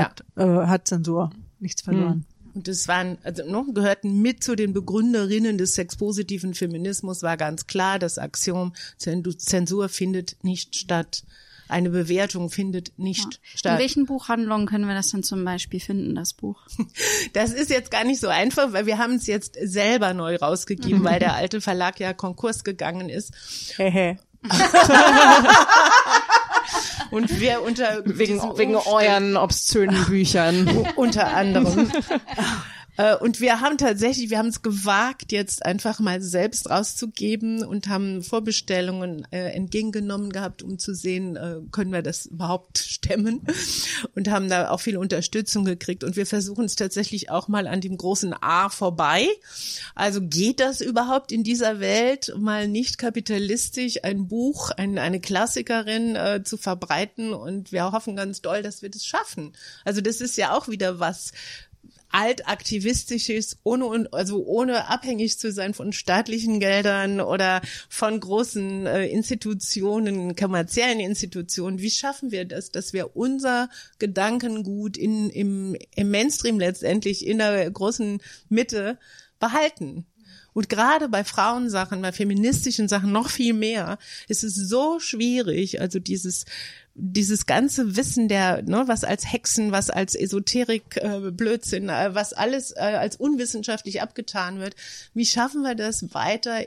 Hat Zensur nichts verloren. Mhm. Und das waren, also noch gehörten mit zu den Begründerinnen des sexpositiven Feminismus, war ganz klar das Axiom, Zensur findet nicht statt. Eine Bewertung findet nicht statt. In welchen Buchhandlungen können wir das dann zum Beispiel finden, das Buch? Das ist jetzt gar nicht so einfach, weil wir haben es jetzt selber neu rausgegeben, weil der alte Verlag ja Konkurs gegangen ist. Und wir wegen euren obszönen Büchern. Unter anderem. Und wir haben es gewagt, jetzt einfach mal selbst rauszugeben, und haben Vorbestellungen entgegengenommen gehabt, um zu sehen, können wir das überhaupt stemmen, und haben da auch viel Unterstützung gekriegt. Und wir versuchen es tatsächlich auch mal an dem großen A vorbei. Also geht das überhaupt in dieser Welt, mal nicht kapitalistisch ein Buch, eine Klassikerin zu verbreiten, und wir hoffen ganz doll, dass wir das schaffen. Also das ist ja auch wieder was Altaktivistisches, ohne abhängig zu sein von staatlichen Geldern oder von großen Institutionen, kommerziellen Institutionen. Wie schaffen wir das, dass wir unser Gedankengut im Mainstream letztendlich in der großen Mitte behalten? Und gerade bei Frauensachen, bei feministischen Sachen noch viel mehr, ist es so schwierig, also dieses ganze Wissen was als Hexen, was als Esoterik, Blödsinn, was alles als unwissenschaftlich abgetan wird, wie schaffen wir das weiter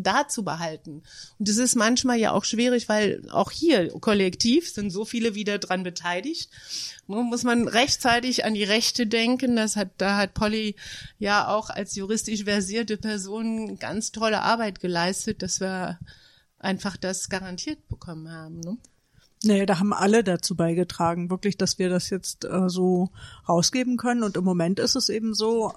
da zu behalten? Und das ist manchmal ja auch schwierig, weil auch hier kollektiv sind so viele wieder dran beteiligt. Nur muss man rechtzeitig an die Rechte denken. Da hat Polly ja auch als juristisch versierte Person ganz tolle Arbeit geleistet, dass wir einfach das garantiert bekommen haben, ne? Nee, da haben alle dazu beigetragen, wirklich, dass wir das jetzt so rausgeben können. Und im Moment ist es eben so,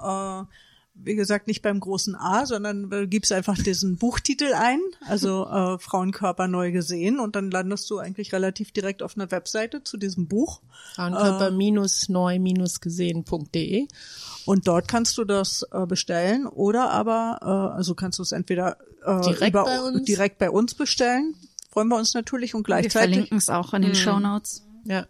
wie gesagt, nicht beim großen A, sondern du gibst einfach diesen Buchtitel ein, also Frauenkörper neu gesehen, und dann landest du eigentlich relativ direkt auf einer Webseite zu diesem Buch. Frauenkörper-neu-gesehen.de. Und dort kannst du das bestellen, oder aber, also kannst du es entweder direkt bei uns bestellen. Freuen wir uns natürlich, und gleichzeitig. Wir verlinken es auch in den Shownotes. Ja.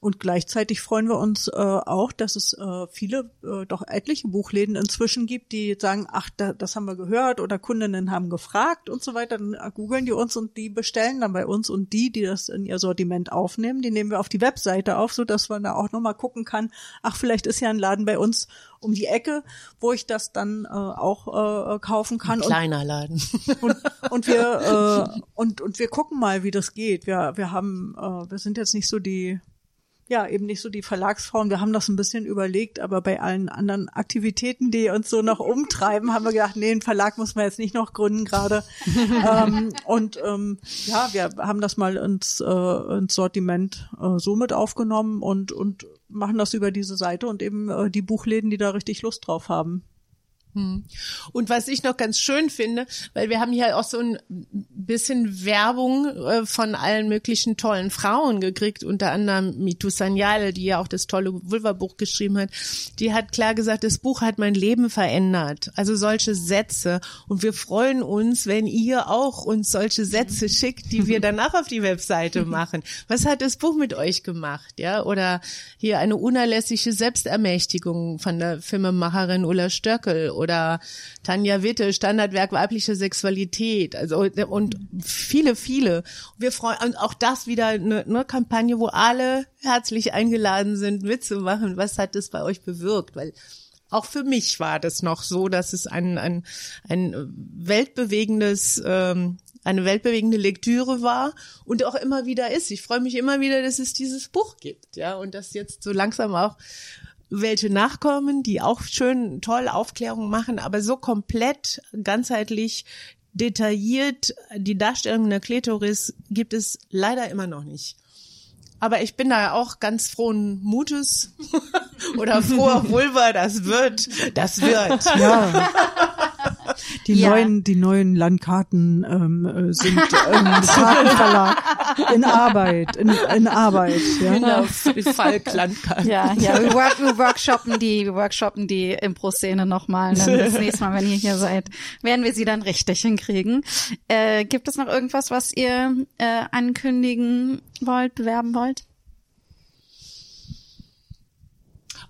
Und gleichzeitig freuen wir uns auch, dass es viele, doch etliche Buchläden inzwischen gibt, die sagen, ach, das haben wir gehört, oder Kundinnen haben gefragt und so weiter. Dann googeln die uns, und die bestellen dann bei uns, und die das in ihr Sortiment aufnehmen, die nehmen wir auf die Webseite auf, so dass man da auch nochmal gucken kann, ach, vielleicht ist ja ein Laden bei uns um die Ecke, wo ich das dann auch kaufen kann. Ein kleiner Laden. Und wir gucken mal, wie das geht. Wir sind jetzt nicht so die... Ja, eben nicht so die Verlagsfrauen. Wir haben das ein bisschen überlegt, aber bei allen anderen Aktivitäten, die uns so noch umtreiben, haben wir gedacht, nee, einen Verlag muss man jetzt nicht noch gründen gerade. Wir haben das mal ins Sortiment so mit aufgenommen und machen das über diese Seite und eben die Buchläden, die da richtig Lust drauf haben. Und was ich noch ganz schön finde, weil wir haben hier auch so ein bisschen Werbung von allen möglichen tollen Frauen gekriegt, unter anderem Mithu Sanyale, die ja auch das tolle Vulva-Buch geschrieben hat, die hat klar gesagt, das Buch hat mein Leben verändert. Also solche Sätze. Und wir freuen uns, wenn ihr auch uns solche Sätze schickt, die wir danach auf die Webseite machen. Was hat das Buch mit euch gemacht? Ja, oder hier eine unerlässliche Selbstermächtigung von der Filmemacherin Ulla Stöckel oder Tanja Witte, Standardwerk weibliche Sexualität, also und viele. Wir freuen uns, auch das wieder eine Kampagne, wo alle herzlich eingeladen sind, mitzumachen. Was hat das bei euch bewirkt? Weil auch für mich war das noch so, dass es ein weltbewegendes eine weltbewegende Lektüre war und auch immer wieder ist. Ich freue mich immer wieder, dass es dieses Buch gibt, ja, und dass jetzt so langsam auch welche nachkommen, die auch schön toll Aufklärung machen, aber so komplett, ganzheitlich, detailliert die Darstellung der Klitoris gibt es leider immer noch nicht. Aber ich bin da auch ganz frohen Mutes oder froher Vulva, das wird. Ja. Die neuen Landkarten sind Kartenverlag in Arbeit. Ja. Genau, Falk-Landkarten. Ja, wir workshoppen die Impro-Szene nochmal. Das nächste Mal, wenn ihr hier seid, werden wir sie dann richtig hinkriegen. Gibt es noch irgendwas, was ihr ankündigen wollt, bewerben wollt?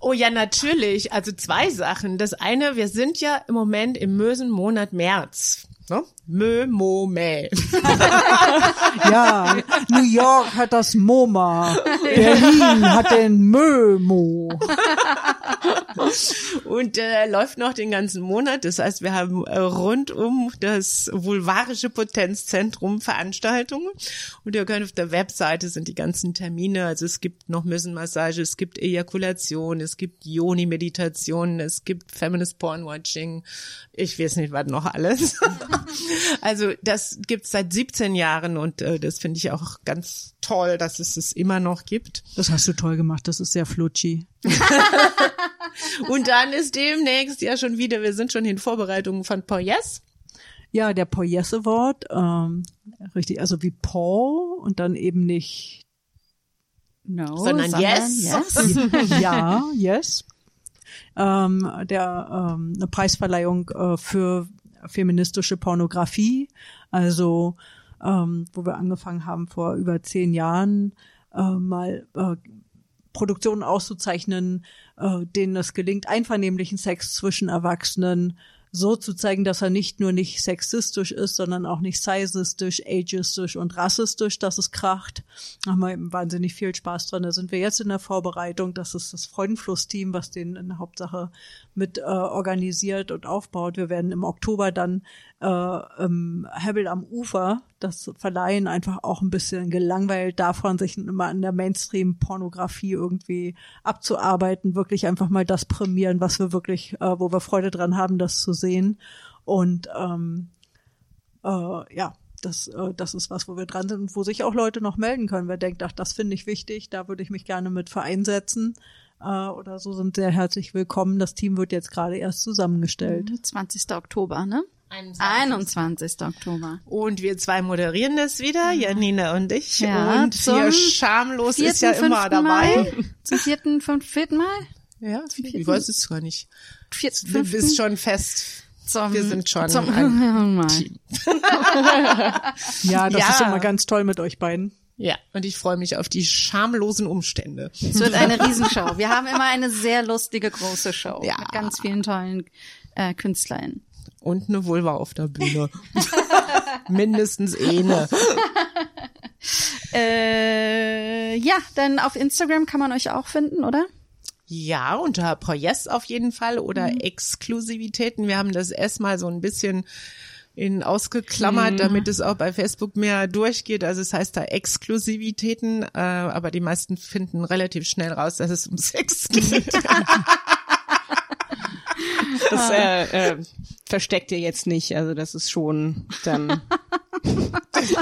Oh ja, natürlich. Also zwei Sachen. Das eine, wir sind ja im Moment im Mösenmonat März. Ne? Mömo, Mä. Ja, New York hat das MoMA. Berlin hat den Mömo. Und läuft noch den ganzen Monat. Das heißt, wir haben rund um das vulvarische Potenzzentrum Veranstaltungen. Und ihr könnt auf der Webseite sind die ganzen Termine. Also es gibt noch Mösenmassage, es gibt Ejakulation, es gibt Yoni-Meditation, es gibt Feminist Porn-Watching. Ich weiß nicht, was noch alles. Also das gibt's seit 17 Jahren und das finde ich auch ganz toll, dass es es immer noch gibt. Das hast du toll gemacht, das ist sehr flutschi. Und dann ist demnächst ja schon wieder, wir sind schon in Vorbereitungen von PorYes. Ja, der PorYes Award, richtig, also wie Paul und dann eben nicht no, sondern yes. Ja, yes. Eine Preisverleihung für feministische Pornografie, also wo wir angefangen haben vor über 10 Jahren mal Produktionen auszuzeichnen, denen es gelingt, einvernehmlichen Sex zwischen Erwachsenen so zu zeigen, dass er nicht nur nicht sexistisch ist, sondern auch nicht sizistisch, ageistisch und rassistisch, dass es kracht. Da haben wir eben wahnsinnig viel Spaß dran. Da sind wir jetzt in der Vorbereitung. Das ist das Freudenfluss-Team, was den in der Hauptsache mit organisiert und aufbaut. Wir werden im Oktober dann im Hebel am Ufer das verleihen, einfach auch ein bisschen gelangweilt davon, sich immer an der Mainstream-Pornografie irgendwie abzuarbeiten, wirklich einfach mal das prämieren, was wir wirklich, wo wir Freude dran haben, das zu sehen. Und das ist was, wo wir dran sind und wo sich auch Leute noch melden können. Wer denkt, ach, das finde ich wichtig, da würde ich mich gerne mit vereinsetzen. Oder so, sind sehr herzlich willkommen. Das Team wird jetzt gerade erst zusammengestellt. 20. Oktober, ne? 21. Oktober. Und wir zwei moderieren das wieder, Janina und ich. Ja, und hier Schamlos ist ja immer dabei. Zum 4., 5. Mal? Ja, ich weiß es gar nicht. 4., 5. Ist schon fest. Wir sind schon ein Team. Ja, das ist immer ganz toll mit euch beiden. Ja, und ich freue mich auf die schamlosen Umstände. Es wird eine Riesenshow. Wir haben immer eine sehr lustige, große Show. Ja. Mit ganz vielen tollen KünstlerInnen. Und eine Vulva auf der Bühne. Mindestens eine. Dann auf Instagram kann man euch auch finden, oder? Ja, unter PorYes auf jeden Fall oder Exklusivitäten. Wir haben das erstmal so ein bisschen ausgeklammert, damit es auch bei Facebook mehr durchgeht. Also es heißt da Exklusivitäten, aber die meisten finden relativ schnell raus, dass es um Sex geht. Das versteckt ihr jetzt nicht, also das ist schon dann.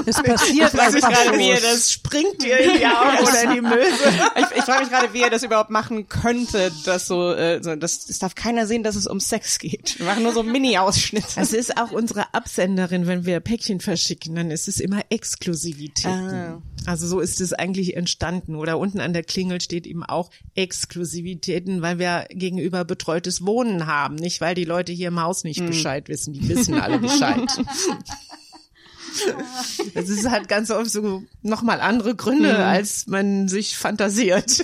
Es passiert einfach gerade, wie ihr das springt ihr in die Augen oder in die Möse. Ich frage mich gerade, wie ihr das überhaupt machen könntet, dass das darf keiner sehen, dass es um Sex geht. Wir machen nur so Mini-Ausschnitte. Es ist auch unsere Absenderin, wenn wir Päckchen verschicken, dann ist es immer Exklusivität. Also so ist es eigentlich entstanden. Oder unten an der Klingel steht eben auch Exklusivitäten, weil wir gegenüber betreutes Wohnen haben, nicht weil die Leute hier im Haus nicht Bescheid wissen. Die wissen alle Bescheid. Das ist halt ganz oft so nochmal andere Gründe, als man sich fantasiert.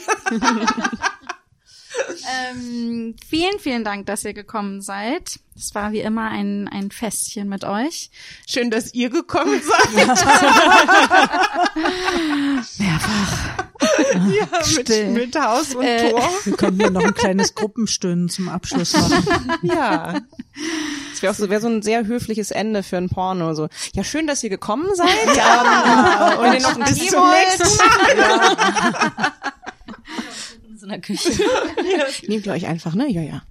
Vielen, vielen Dank, dass ihr gekommen seid. Es war wie immer ein Festchen mit euch. Schön, dass ihr gekommen seid. Mehrfach. Ja, mit Haus und Tor. Wir können hier noch ein kleines Gruppenstöhnen zum Abschluss machen. Ja. wäre so, so ein sehr höfliches Ende für ein Porno. So, ja, schön, dass ihr gekommen seid. Ja. Und ihr noch ein bisschen in so einer Küche. Nehmt ihr euch einfach, ne? Ja, ja.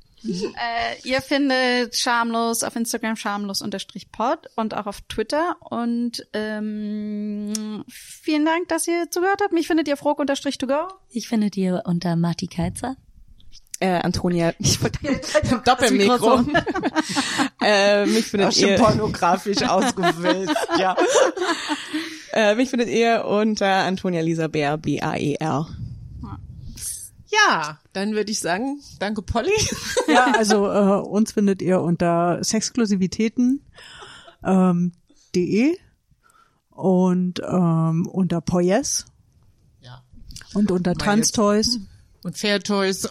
Ihr findet Schamlos auf Instagram, schamlos_pod und auch auf Twitter. Und vielen Dank, dass ihr zugehört habt. Mich findet ihr frog_to-go. Ich findet ihr unter Mathilde Keizer. Antonia, ich wollte Doppelmikro. Mich findet ihr pornografisch ausgewählt. Ja. Mich findet ihr unter Antonia Lisa Bär, B-A-E-R. Ja, dann würde ich sagen, danke Polly. Ja, also uns findet ihr unter Sexclusivitäten.de und unter PorYes und unter Trans-Toys. Und Fairtoys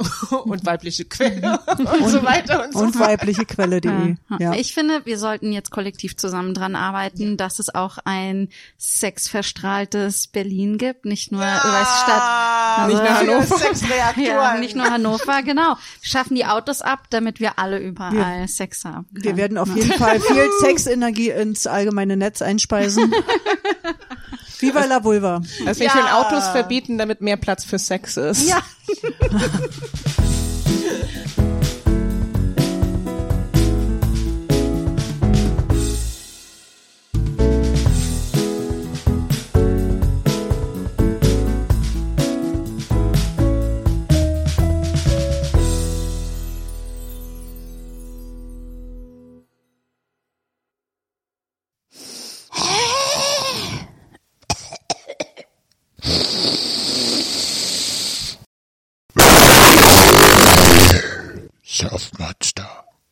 und weibliche Quelle und so weiter und so fort. Und weiblichequelle.de. Ja. Ich finde, wir sollten jetzt kollektiv zusammen dran arbeiten, dass es auch ein sexverstrahltes Berlin gibt. Nicht nur Stadt, nicht nur Hannover. Ja, nicht nur Hannover, genau. Schaffen die Autos ab, damit wir alle überall Sex haben. Wir werden auf jeden Fall viel Sexenergie ins allgemeine Netz einspeisen. Viva la Vulva. Also wir können Autos verbieten, damit mehr Platz für Sex ist. Ja. Much.